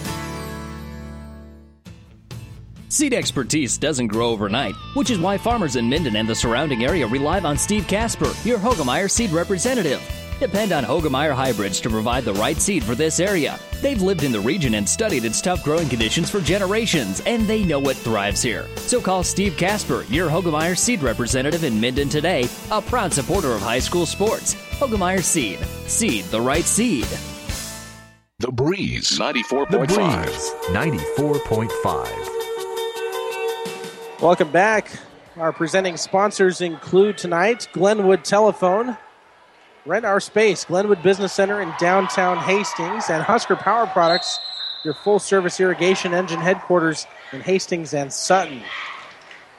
Seed expertise doesn't grow overnight, which is why farmers in Minden and the surrounding area rely on Steve Casper, your Hoegemeyer seed representative. Depend on Hoegemeyer hybrids to provide the right seed for this area. They've lived in the region and studied its tough growing conditions for generations, and they know what thrives here. So call Steve Casper, your Hoegemeyer seed representative in Minden today, a proud supporter of high school sports. Hoegemeyer Seed. Seed the right seed. The Breeze, 94.5. The Breeze, 94.5. Welcome back. Our presenting sponsors include tonight Glenwood Telephone, Rent Our Space, Glenwood Business Center in downtown Hastings, and Husker Power Products, your full-service irrigation engine headquarters in Hastings and Sutton.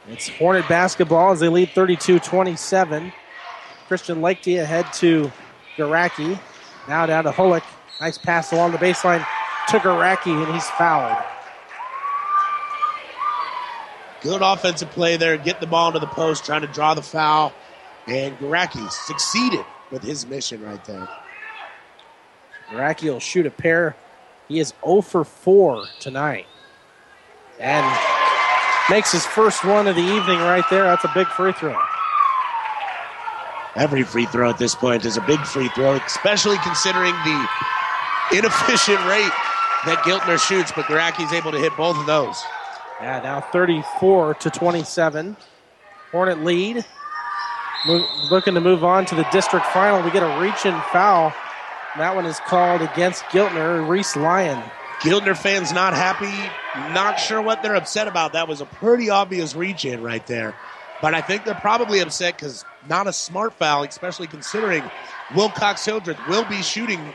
It's Hornet basketball as they lead 32-27. Christian Lichty ahead to Garaki. Now down to Hulick. Nice pass along the baseline to Garaki, and he's fouled. Good offensive play there. Get the ball into the post, trying to draw the foul. And Garaki succeeded with his mission right there. Garaki will shoot a pair. He is 0 for 4 tonight. And makes his first one of the evening right there. That's a big free throw. Every free throw at this point is a big free throw, especially considering the inefficient rate that Giltner shoots. But Garaki's able to hit both of those. Yeah, now 34-27. Hornet lead. Looking to move on to the district final. We get a reach-in foul. That one is called against Giltner, Reese Lyon. Giltner fans not happy. Not sure what they're upset about. That was a pretty obvious reach-in right there. But I think they're probably upset because not a smart foul, especially considering Wilcox-Hildreth will be shooting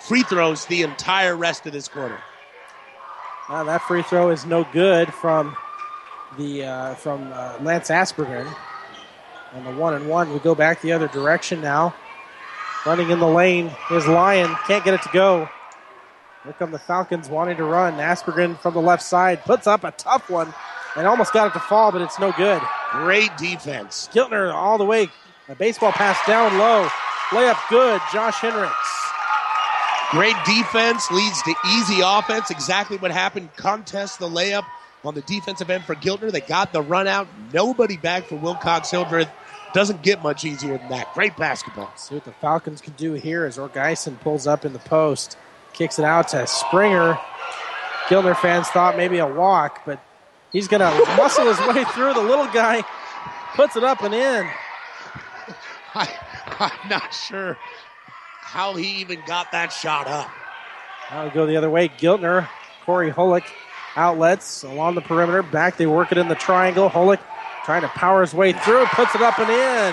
free throws the entire rest of this quarter. Well, that free throw is no good from the from Lance Asperger. And the 1-and-1 will go back the other direction now. Running in the lane is Lyon. Can't get it to go. Here come the Falcons wanting to run. Asperger from the left side puts up a tough one and almost got it to fall, but it's no good. Great defense. Giltner all the way. A baseball pass down low. Layup good. Josh Henricks. Great defense leads to easy offense. Exactly what happened. Contest the layup on the defensive end for Giltner. They got the run out. Nobody back for Wilcox-Hildreth. Doesn't get much easier than that. Great basketball. See what the Falcons can do here as Orgeisen pulls up in the post. Kicks it out to Springer. Giltner fans thought maybe a walk, but he's going to muscle his way through. The little guy puts it up and in. I'm not sure how he even got that shot up. Now we go the other way. Giltner, Corey Hulick outlets along the perimeter. Back they work it in the triangle. Hulick trying to power his way through. Puts it up and in.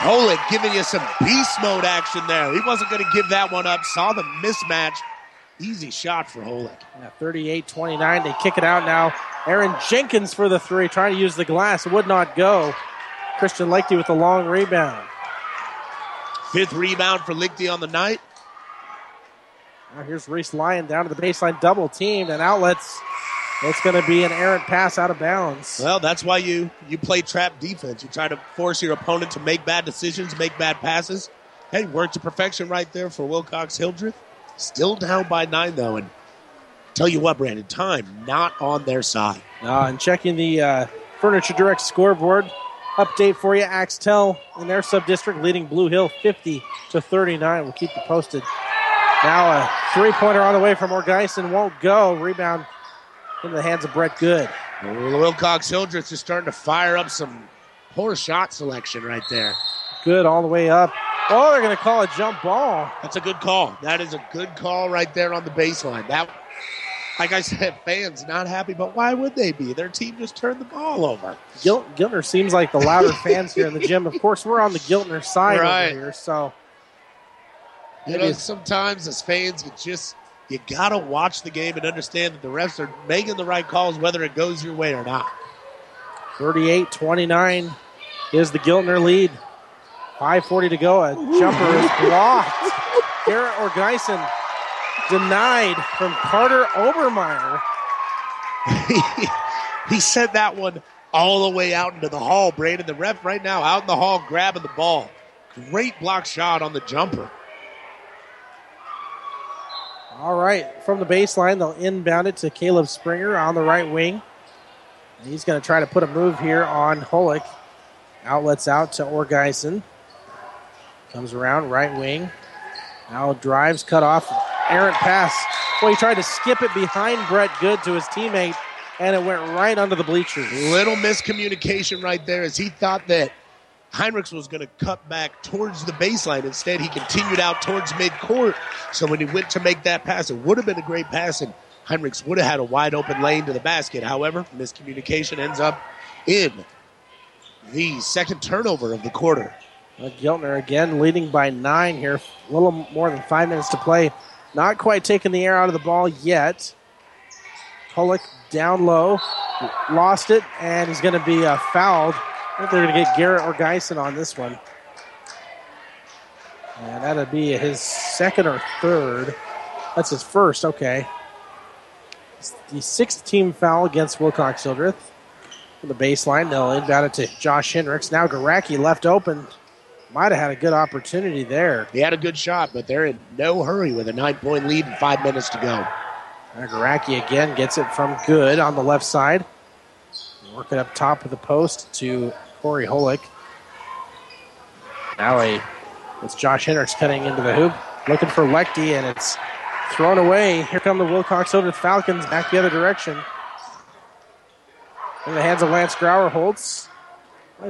Hulick giving you some beast mode action there. He wasn't going to give that one up. Saw the mismatch. Easy shot for Hulick. Yeah, 38-29. They kick it out now. Aaron Jenkins for the three. Trying to use the glass. Would not go. Christian Lichty with a long rebound. Fifth rebound for Lichty on the night. Now here's Reese Lyon down to the baseline, double teamed, and outlets. It's going to be an errant pass out of bounds. Well, that's why you play trap defense. You try to force your opponent to make bad decisions, make bad passes. Hey, worked to perfection right there for Wilcox-Hildreth. Still down by 9, though, and tell you what, Brandon, time not on their side. And checking the Furniture Direct scoreboard, update for you, Axtell in their sub-district leading Blue Hill 50-39. We'll keep you posted. Now a three-pointer on the way from Orgeisen won't go. Rebound into the hands of Brett Good. Well, Wilcox-Hildreth is starting to fire up some poor shot selection right there. Good all the way up. Oh, they're going to call a jump ball. That's a good call. That is a good call right there on the baseline. That, like I said, fans not happy, but why would they be? Their team just turned the ball over. Giltner seems like the louder fans here in the gym. Of course, we're on the Giltner side over here, so. You know, sometimes as fans, you got to watch the game and understand that the refs are making the right calls whether it goes your way or not. 38-29 is the Giltner lead. 5:40 to go. A jumper is blocked. Garrett Orgeisen denied from Carter Obermeyer. He sent that one all the way out into the hall, Brandon. The ref right now out in the hall grabbing the ball. Great block shot on the jumper. All right, from the baseline, they'll inbound it to Caleb Springer on the right wing. And he's going to try to put a move here on Holick. Outlets out to Orgeisen. Comes around, right wing. Now drives, cut off, errant pass. Well, he tried to skip it behind Brett Good to his teammate, and it went right under the bleachers. Little miscommunication right there as he thought that Heinrichs was going to cut back towards the baseline. Instead, he continued out towards midcourt. So when he went to make that pass, it would have been a great pass, and Heinrichs would have had a wide-open lane to the basket. However, miscommunication ends up in the second turnover of the quarter. Giltner again leading by 9 here. A little more than 5 minutes to play. Not quite taking the air out of the ball yet. Holick down low. Lost it, and he's going to be fouled. I think they're going to get Garrett Orgeisen on this one. And that'll be his second or third. That's his first, okay. It's the 6th team foul against Wilcox-Hildreth. For the baseline, they'll inbound it to Josh Hendricks. Now Garacki left open. Might have had a good opportunity there. He had a good shot, but they're in no hurry with a 9-point lead and 5 minutes to go. Now Garacki again gets it from Good on the left side. Work it up top of the post to Corey Holick. Now it's Josh Hendricks cutting into the hoop, looking for Lichty, and it's thrown away. Here come the Wilcox-Hildreth Falcons back the other direction. In the hands of Lance Grauerholtz.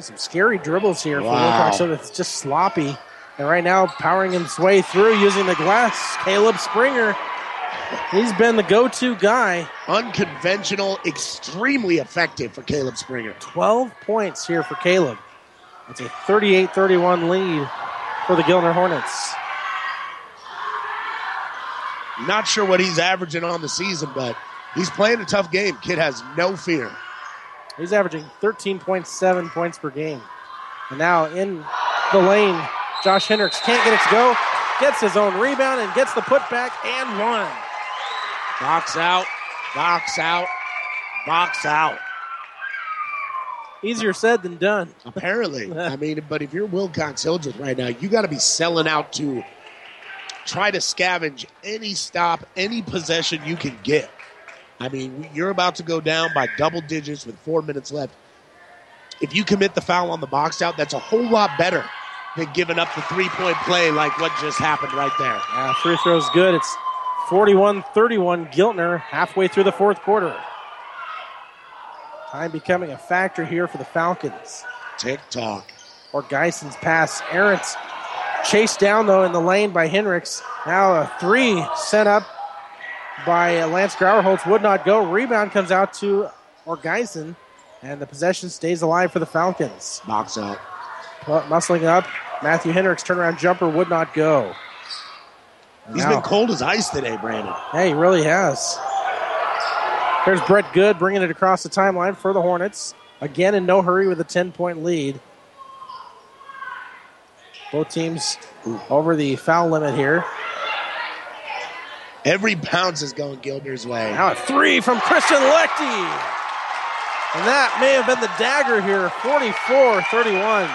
Some scary dribbles here for Wilcox-Hildreth. It's just sloppy. And right now, powering his way through using the glass, Caleb Springer. He's been the go-to guy. Unconventional, extremely effective for Caleb Springer. 12 points here for Caleb. It's a 38-31 lead for the Giltner Hornets. Not sure what he's averaging on the season, but he's playing a tough game. Kid has no fear. He's averaging 13.7 points per game. And now in the lane, Josh Hendricks can't get it to go. Gets his own rebound and gets the putback and one. Box out, box out, box out. Easier said than done. Apparently. I mean, but if you're Wilcox-Hildreth right now, you got to be selling out to try to scavenge any stop, any possession you can get. I mean, you're about to go down by double digits with 4 minutes left. If you commit the foul on the box out, that's a whole lot better than giving up the three-point play like what just happened right there. Yeah, free throw's good. It's 41-31 Giltner halfway through the fourth quarter. Time becoming a factor here for the Falcons. Tick-tock. Orgeisen's pass. Errant's chased down, though, in the lane by Hendricks. Now a three set up by Lance Grauerholtz. Would not go. Rebound comes out to Orgeisen, and the possession stays alive for the Falcons. Box out. Muscling up. Matthew Hendricks' turnaround jumper would not go. He's been cold as ice today, Brandon. Hey, he really has. Here's Brett Good bringing it across the timeline for the Hornets. Again in no hurry with a 10-point lead. Both teams over the foul limit here. Every bounce is going Giltner's way. Now a three from Christian Lechte. And that may have been the dagger here, 44-31.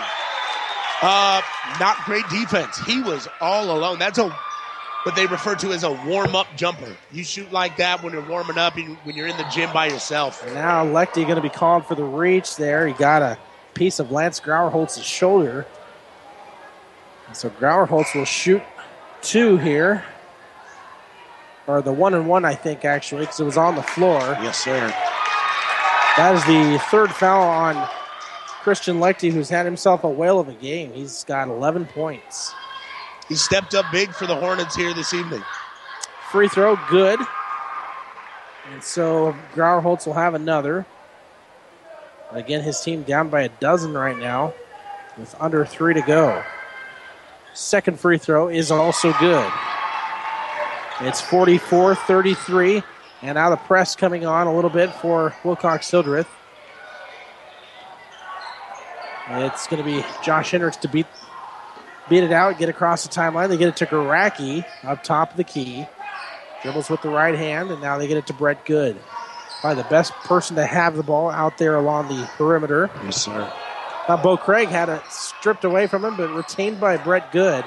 Not great defense. He was all alone. That's what they refer to as a warm-up jumper. You shoot like that when you're warming up, when you're in the gym by yourself. And now Lechte going to be called for the reach there. He got a piece of Lance Grauerholtz's shoulder. And so Grauerholtz will shoot two here. Or the one and one, I think, actually, because it was on the floor. Yes, sir. That is the third foul on Christian Lechte, who's had himself a whale of a game. He's got 11 points. He stepped up big for the Hornets here this evening. Free throw, good. And so Grauerholtz will have another. Again, his team down by a dozen right now with under 3 to go. Second free throw is also good. It's 44-33. And now the press coming on a little bit for Wilcox-Hildreth. It's going to be Josh Hendricks to beat it out, get across the timeline. They get it to Garacki up top of the key. Dribbles with the right hand, and now they get it to Brett Good. Probably the best person to have the ball out there along the perimeter. Yes, sir. Now Bo Craig had it stripped away from him, but retained by Brett Good.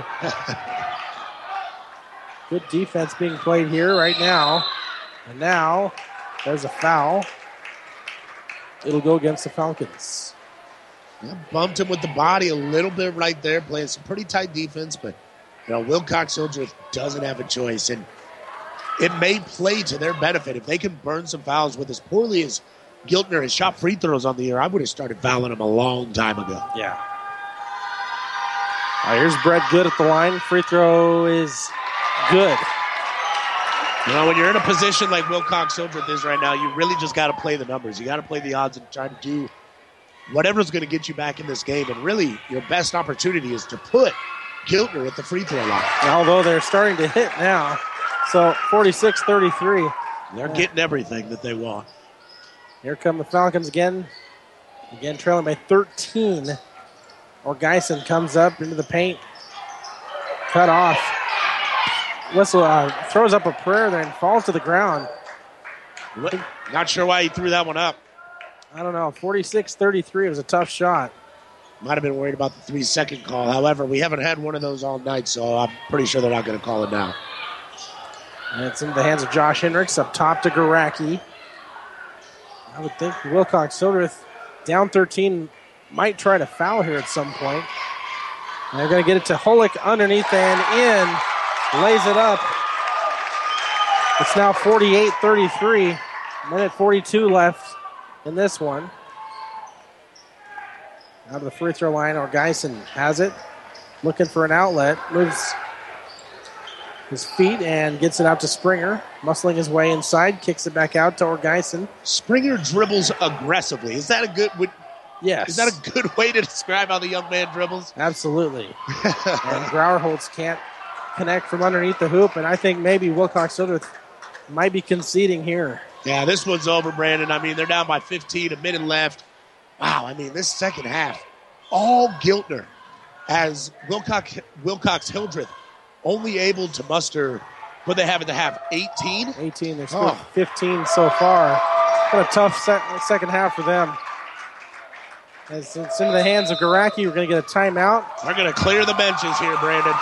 Good defense being played here right now. And now, there's a foul. It'll go against the Falcons. Yeah, bumped him with the body a little bit right there, playing some pretty tight defense, but Wilcox-Hildreth doesn't have a choice, and it may play to their benefit. If they can burn some fouls with as poorly as Giltner has shot free throws on the year, I would have started fouling him a long time ago. Yeah. All right, here's Brett Good at the line. Free throw is good. You know, when you're in a position like Wilcox-Hildreth is right now, you really just got to play the numbers. You got to play the odds and try to do whatever's going to get you back in this game. And really, your best opportunity is to put Giltner at the free throw line. And although they're starting to hit now, so 46-33. They're getting everything that they want. Here come the Falcons again. Again, trailing by 13. Orgeisen comes up into the paint. Cut off. Whistle throws up a prayer there and falls to the ground. Not sure why he threw that one up. I don't know. 46-33. It was a tough shot. Might have been worried about the 3-second call. However, we haven't had one of those all night, so I'm pretty sure they're not going to call it now. And it's in the hands of Josh Hendricks up top to Garacki. I would think Wilcox-Hildreth down 13 might try to foul here at some point. And they're going to get it to Holick underneath and in. Lays it up. It's now 48-33. Minute 42 left in this one. Out of the free throw line, Orgeisen has it. Looking for an outlet. Moves his feet and gets it out to Springer. Muscling his way inside. Kicks it back out to Orgeisen. Springer dribbles aggressively. Is that a good... Yes. Is that a good way to describe how the young man dribbles? Absolutely. And Grauerholtz can't connect from underneath the hoop, and I think maybe Wilcox-Hildreth might be conceding here. Yeah, this one's over, Brandon. I mean, they're down by 15, a minute left. Wow, I mean, this second half, all Giltner, as Wilcox-Hildreth only able to muster what they have at the half, 18? 18, they're still 15 so far. What a tough second half for them. As it's into the hands of Garacki, we're going to get a timeout. They're going to clear the benches here, Brandon.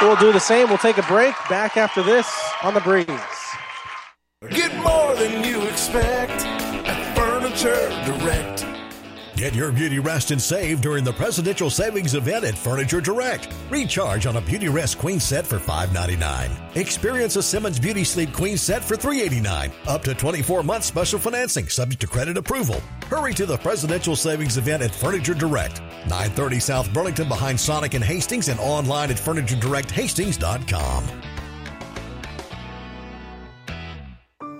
We'll do the same. We'll take a break. Back after this on The Breeze. Get more than you expect at Furniture Direct. Get your beauty rest and save during the Presidential Savings Event at Furniture Direct. Recharge on a Beauty Rest Queen Set for $5.99. Experience a Simmons Beauty Sleep Queen Set for $3.89. Up to 24-month special financing subject to credit approval. Hurry to the Presidential Savings Event at Furniture Direct. 930 South Burlington behind Sonic and Hastings and online at FurnitureDirectHastings.com.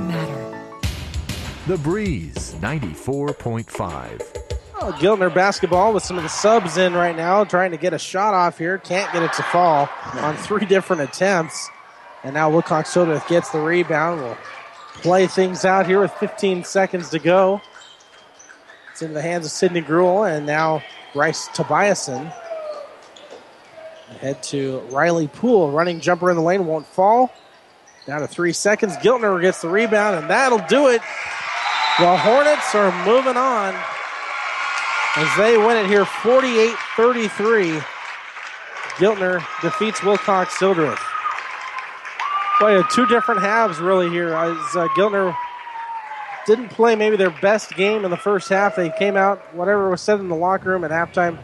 matter. The Breeze, 94.5. Oh, Giltner basketball with some of the subs in right now, trying to get a shot off here. Can't get it to fall on three different attempts. And now Wilcox-Hildreth gets the rebound. Will play things out here with 15 seconds to go. It's in the hands of Sidney Gruel and now Bryce Tobiasen. Head to Riley Poole. Running jumper in the lane won't fall. Down to 3 seconds. Giltner gets the rebound, and that'll do it. The Hornets are moving on as they win it here 48-33. Giltner defeats Wilcox-Hildreth. Boy, two different halves really here. As Giltner didn't play maybe their best game in the first half. They came out, whatever was said in the locker room at halftime,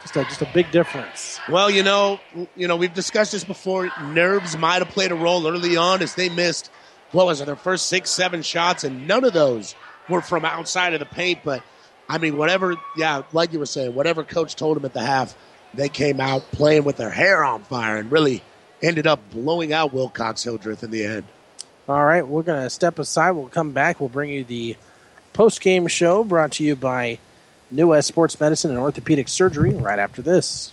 just a big difference. Well, you know, we've discussed this before. Nerves might have played a role early on as they missed, what was it, their first 6-7 shots, and none of those were from outside of the paint. But, I mean, like you were saying, whatever coach told them at the half, they came out playing with their hair on fire and really ended up blowing out Wilcox-Hildreth in the end. All right, we're going to step aside. We'll come back. We'll bring you the post-game show brought to you by New West Sports Medicine and Orthopedic Surgery right after this.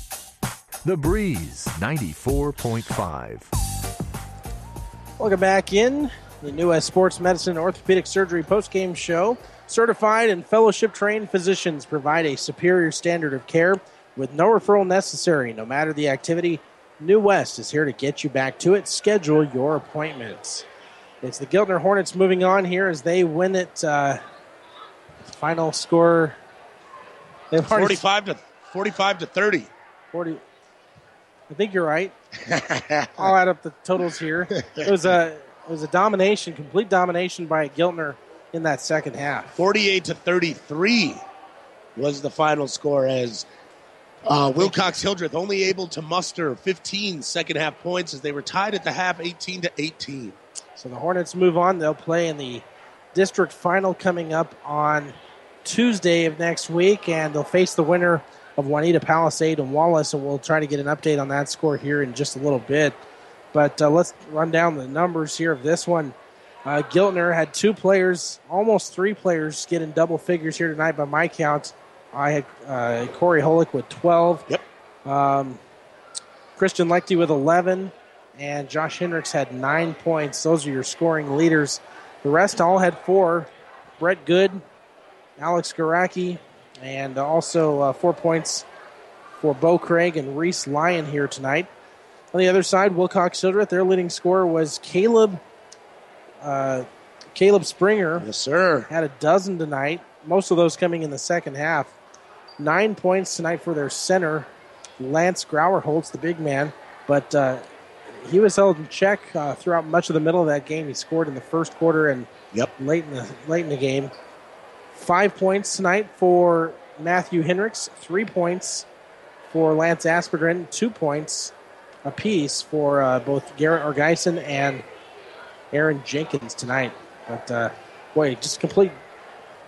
The Breeze, 94.5. Welcome back in the New West Sports Medicine and Orthopedic Surgery postgame show. Certified and fellowship-trained physicians provide a superior standard of care with no referral necessary. No matter the activity, New West is here to get you back to it. Schedule your appointments. It's the Giltner Hornets moving on here as they win it. Final score. 45 to 30. 40. I think you're right. I'll add up the totals here. It was a domination, complete domination by Giltner in that second half. 48 to 33 was the final score as Wilcox-Hildreth only able to muster 15 second-half points as they were tied at the half 18 to 18. So the Hornets move on. They'll play in the district final coming up on Tuesday of next week, and they'll face the winner of Juanita Palisade and Wallace, and we'll try to get an update on that score here in just a little bit. But let's run down the numbers here of this one. Giltner had two players, almost three players, get in double figures here tonight by my count. I had Corey Holick with 12. Yep. Christian Lechty with 11. And Josh Hendricks had 9 points. Those are your scoring leaders. The rest all had four. Brett Good, Alex Garacki, and also 4 points for Bo Craig and Reese Lyon here tonight. On the other side, Wilcox-Hildreth, their leading scorer was Caleb Springer. Yes, sir. Had a dozen tonight, most of those coming in the second half. 9 points tonight for their center. Lance Grauer holds the big man, but he was held in check throughout much of the middle of that game. He scored in the first quarter and late in the game. 5 points tonight for Matthew Hendricks, 3 points for Lance Aspergren, 2 points apiece for both Garrett Argeisen and Aaron Jenkins tonight. But, boy, just a complete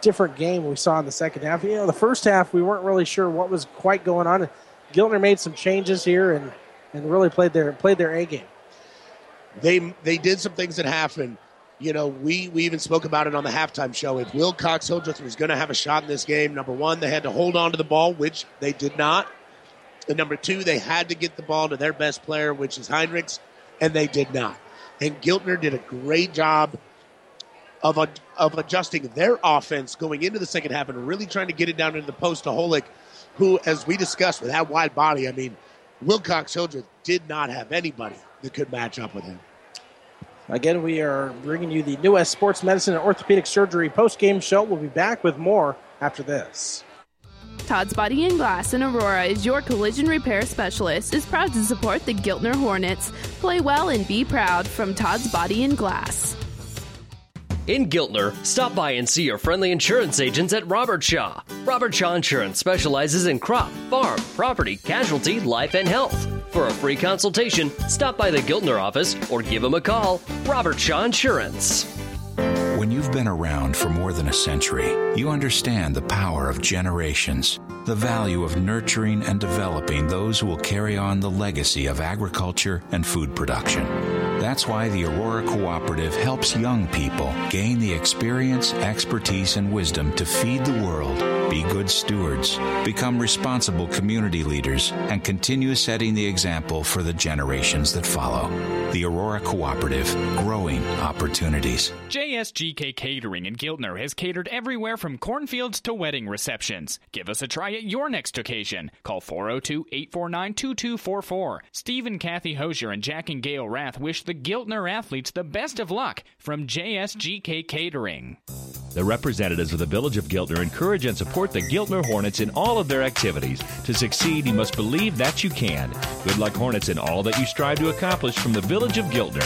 different game we saw in the second half. You know, the first half, we weren't really sure what was quite going on. Giltner made some changes here and really played their A game. They did some things that happened. You know, we even spoke about it on the halftime show. If Wilcox-Hildreth was going to have a shot in this game, number one, they had to hold on to the ball, which they did not. And number two, they had to get the ball to their best player, which is Heinrichs, and they did not. And Giltner did a great job of adjusting their offense going into the second half and really trying to get it down into the post to Holick, who, as we discussed, with that wide body, I mean, Wilcox-Hildreth did not have anybody that could match up with him. Again, we are bringing you the New West Sports Medicine and Orthopedic Surgery post-game show. We'll be back with more after this. Todd's Body and Glass in Aurora is your collision repair specialist, is proud to support the Giltner Hornets. Play well and be proud from Todd's Body and Glass. In Giltner, stop by and see your friendly insurance agents at Robert Shaw. Robert Shaw Insurance specializes in crop, farm, property, casualty, life, and health. For a free consultation, stop by the Giltner office or give them a call. Robert Shaw Insurance. When you've been around for more than a century, you understand the power of generations, the value of nurturing and developing those who will carry on the legacy of agriculture and food production. That's why the Aurora Cooperative helps young people gain the experience, expertise, and wisdom to feed the world, be good stewards, become responsible community leaders, and continue setting the example for the generations that follow. The Aurora Cooperative, growing opportunities. JSGK Catering in Giltner has catered everywhere from cornfields to wedding receptions. Give us a try at your next occasion. Call 402-849-2244. Steve and Kathy Hosier and Jack and Gail Rath wish the Giltner athletes the best of luck from JSGK Catering. The representatives of the Village of Giltner encourage and support the Giltner Hornets in all of their activities. To succeed, you must believe that you can. Good luck, Hornets, in all that you strive to accomplish from the Village of Giltner.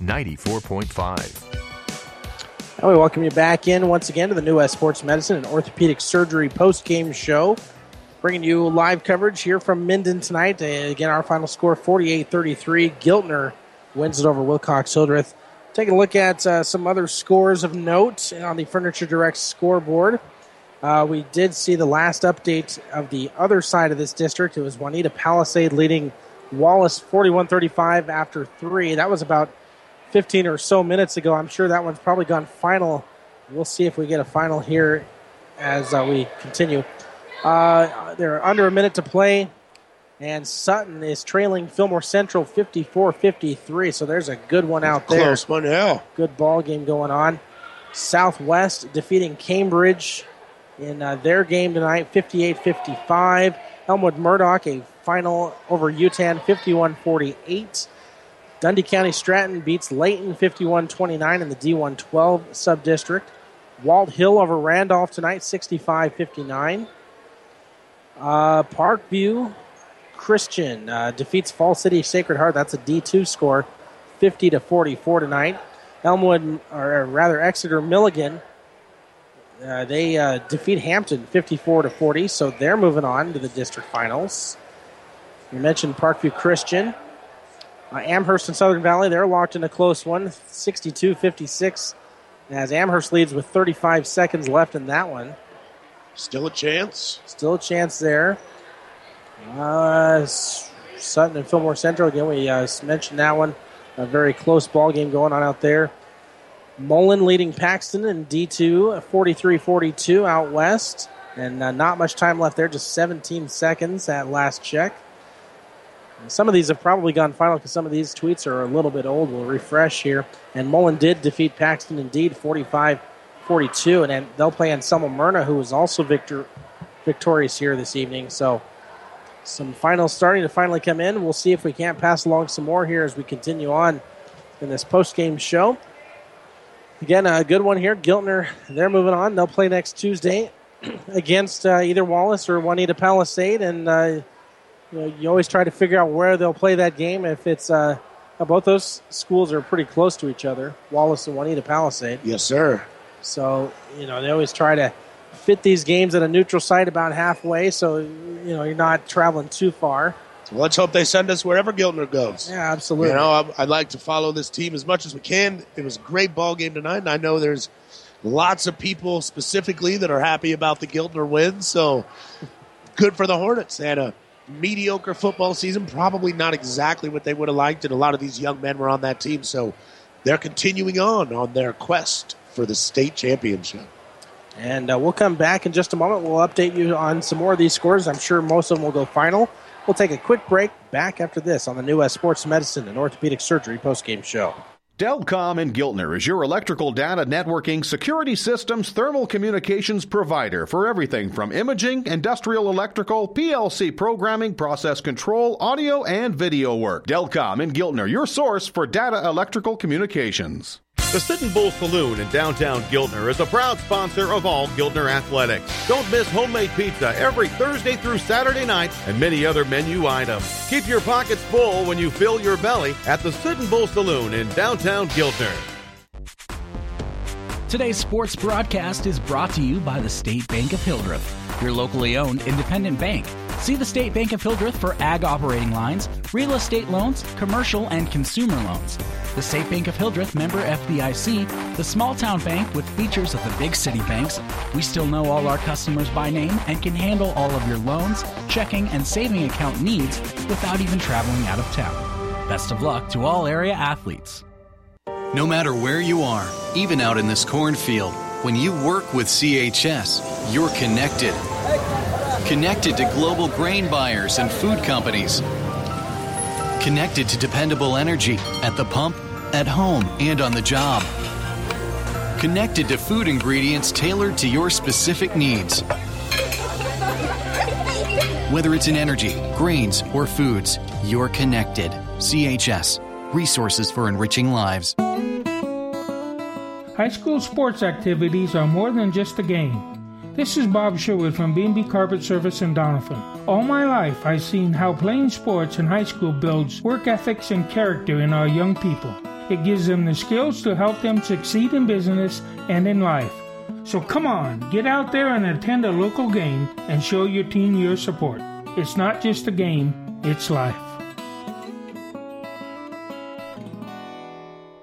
94.5. And we welcome you back in once again to the New West Sports Medicine and Orthopedic Surgery post-game show. Bringing you live coverage here from Minden tonight. Again, our final score, 48-33. Giltner wins it over Wilcox-Hildreth. Taking a look at some other scores of note on the Furniture Direct scoreboard. We did see the last update of the other side of this district. It was Juanita Palisade leading Wallace 41-35 after 3. That was about 15 or so minutes ago. I'm sure that one's probably gone final. We'll see if we get a final here as we continue. They're under a minute to play, and Sutton is trailing Fillmore Central 54-53, so there's a good one out there. Close one, yeah. Good ball game going on. Southwest defeating Cambridge in their game tonight, 58-55. Elmwood Murdoch, a final over UTAN, 51-48. Dundee County Stratton beats Layton, 51-29 in the D1-12 subdistrict. Walt Hill over Randolph tonight, 65-59. Parkview Christian defeats Fall City Sacred Heart. That's a D2 score, 50-44 tonight. Exeter Milligan, they defeat Hampton 54-40, so they're moving on to the district finals. You mentioned Parkview Christian. Amherst and Southern Valley, they're locked in a close one, 62-56, as Amherst leads with 35 seconds left in that one. Still a chance. Still a chance there. Sutton and Fillmore Central, again, we mentioned that one. A very close ball game going on out there. Mullen leading Paxton in D2, 43-42 out west. And not much time left there, just 17 seconds at last check. And some of these have probably gone final because some of these tweets are a little bit old. We'll refresh here. And Mullen did defeat Paxton indeed, 45-42. And they'll play Anselmo Myrna, who is also victorious here this evening. So some finals starting to finally come in. We'll see if we can't pass along some more here as we continue on in this post-game show. Again, a good one here. Giltner, they're moving on. They'll play next Tuesday against either Wallace or Juanita Palisade. And you always try to figure out where they'll play that game. If it's both those schools are pretty close to each other, Wallace and Juanita Palisade. Yes, sir. So, they always try to fit these games at a neutral site about halfway. So, you're not traveling too far. Well, let's hope they send us wherever Giltner goes. Yeah, absolutely. I'd like to follow this team as much as we can. It was a great ball game tonight, and I know there's lots of people specifically that are happy about the Giltner win, so good for the Hornets. They had a mediocre football season, probably not exactly what they would have liked, and a lot of these young men were on that team, so they're continuing on their quest for the state championship. And we'll come back in just a moment. We'll update you on some more of these scores. I'm sure most of them will go final. We'll take a quick break. Back after this on the New West Sports Medicine and Orthopedic Surgery postgame show. Delcom in Giltner is your electrical data networking, security systems, thermal communications provider for everything from imaging, industrial electrical, PLC programming, process control, audio, and video work. Delcom in Giltner, your source for data electrical communications. The Sittin' Bull Saloon in downtown Giltner is a proud sponsor of all Giltner athletics. Don't miss homemade pizza every Thursday through Saturday night and many other menu items. Keep your pockets full when you fill your belly at the Sittin' Bull Saloon in downtown Giltner. Today's sports broadcast is brought to you by the State Bank of Hildreth, your locally owned independent bank. See the State Bank of Hildreth for ag operating lines, real estate loans, commercial and consumer loans. The State Bank of Hildreth, member FDIC, the small town bank with features of the big city banks. We still know all our customers by name and can handle all of your loans, checking and saving account needs without even traveling out of town. Best of luck to all area athletes. No matter where you are, even out in this cornfield, when you work with CHS, you're connected. Connected to global grain buyers and food companies. Connected to dependable energy at the pump, at home, and on the job. Connected to food ingredients tailored to your specific needs. Whether it's in energy, grains, or foods, you're connected. CHS, resources for enriching lives. High school sports activities are more than just a game. This is Bob Sherwood from B&B Carpet Service in Doniphan. All my life, I've seen how playing sports in high school builds work ethics and character in our young people. It gives them the skills to help them succeed in business and in life. So come on, get out there and attend a local game and show your team your support. It's not just a game, it's life.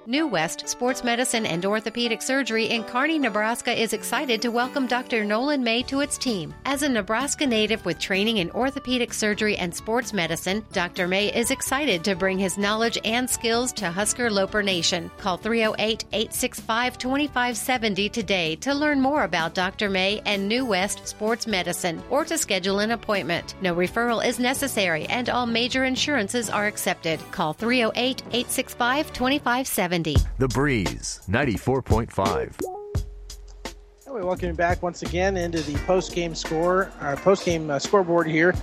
New West Sports Medicine and Orthopedic Surgery in Kearney, Nebraska is excited to welcome Dr. Nolan May to its team. As a Nebraska native with training in orthopedic surgery and sports medicine, Dr. May is excited to bring his knowledge and skills to Husker Loper Nation. Call 308-865-2570 today to learn more about Dr. May and New West Sports Medicine or to schedule an appointment. No referral is necessary and all major insurances are accepted. Call 308-865-2570. The Breeze, 94.5. We welcome you back once again into the post-game scoreboard here.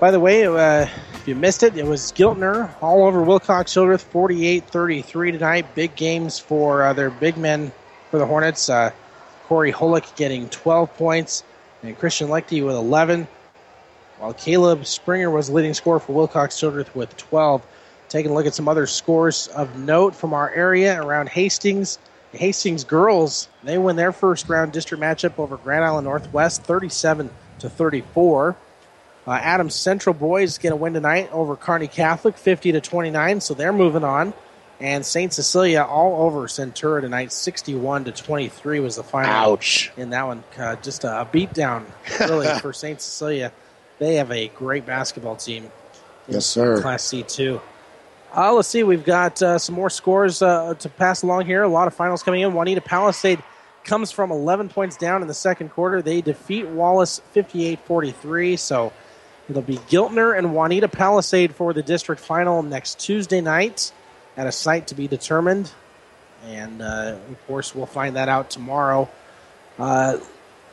By the way, if you missed it, it was Giltner all over Wilcox-Hildreth, 48-33 tonight. Big games for their big men for the Hornets. Corey Holick getting 12 points, and Christian Lichte with 11. while Caleb Springer was the leading scorer for Wilcox-Hildreth with 12. Taking a look at some other scores of note from our area around Hastings. The Hastings girls, they win their first round district matchup over Grand Island Northwest, 37-34. Adams Central boys get a win tonight over Kearney Catholic, 50-29, so they're moving on. And St. Cecilia all over Centura tonight, 61-23 was the final. Ouch. In that one, just a beatdown, really, for St. Cecilia. They have a great basketball team. Yes, sir. Class C2. Let's see, we've got some more scores to pass along here. A lot of finals coming in. Juanita Palisade comes from 11 points down in the second quarter. They defeat Wallace 58-43, so it'll be Giltner and Juanita Palisade for the district final next Tuesday night at a site to be determined. And, of course, we'll find that out tomorrow.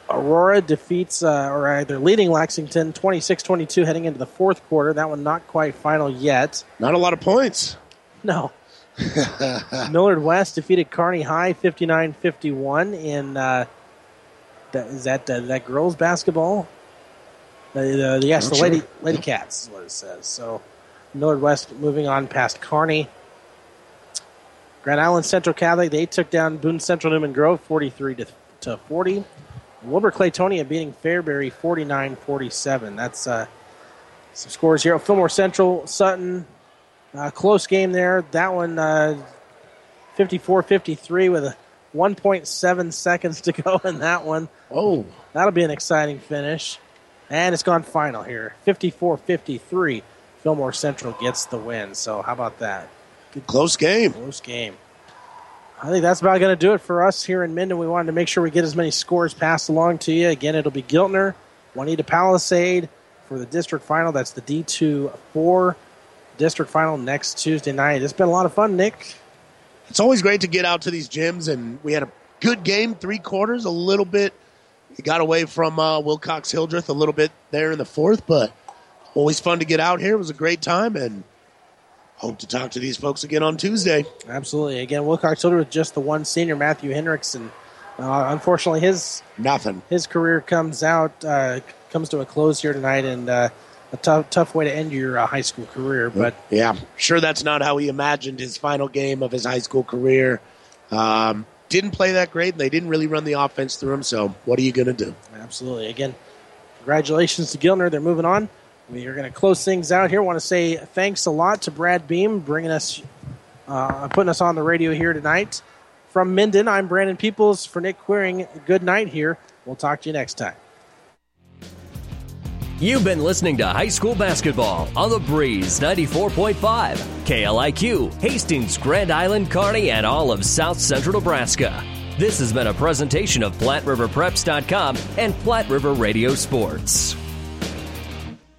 Aurora defeats, or they're leading Lexington 26-22 heading into the fourth quarter. That one not quite final yet. Not a lot of points. No. Millard West defeated Kearney High 59-51 in, is that girls basketball? Yes, the Lady Cats is what it says. So Millard West moving on past Kearney. Grand Island Central Catholic, they took down Boone Central Newman Grove 43-40. Wilbur Claytonia beating Fairbury 49-47. That's some scores here. Fillmore Central, Sutton, close game there. That one 54-53 with 1.7 seconds to go in that one. Oh. That'll be an exciting finish. And it's gone final here. 54-53. Fillmore Central gets the win. So how about that? Good close game. I think that's about going to do it for us here in Minden. We wanted to make sure we get as many scores passed along to you. Again, it'll be Giltner, Juanita Palisade for the district final. That's the D2-4 district final next Tuesday night. It's been a lot of fun, Nick. It's always great to get out to these gyms, and we had a good game, three quarters, a little bit. It got away from Wilcox-Hildreth a little bit there in the fourth, but always fun to get out here. It was a great time, and hope to talk to these folks again on Tuesday. Absolutely. Again, Wilcox-Hildreth with just the one senior, Matthew Hendrickson. Unfortunately, his career comes to a close here tonight, and a tough way to end your high school career. But yeah, sure that's not how he imagined his final game of his high school career. Didn't play that great, and they didn't really run the offense through him, so what are you going to do? Absolutely. Again, congratulations to Giltner. They're moving on. We are going to close things out here. I want to say thanks a lot to Brad Beam putting us on the radio here tonight. From Minden, I'm Brandon Peoples for Nick Queering. Good night here. We'll talk to you next time. You've been listening to High School Basketball on The Breeze 94.5, KLIQ, Hastings, Grand Island, Kearney, and all of South Central Nebraska. This has been a presentation of flatriverpreps.com and Flat River Radio Sports.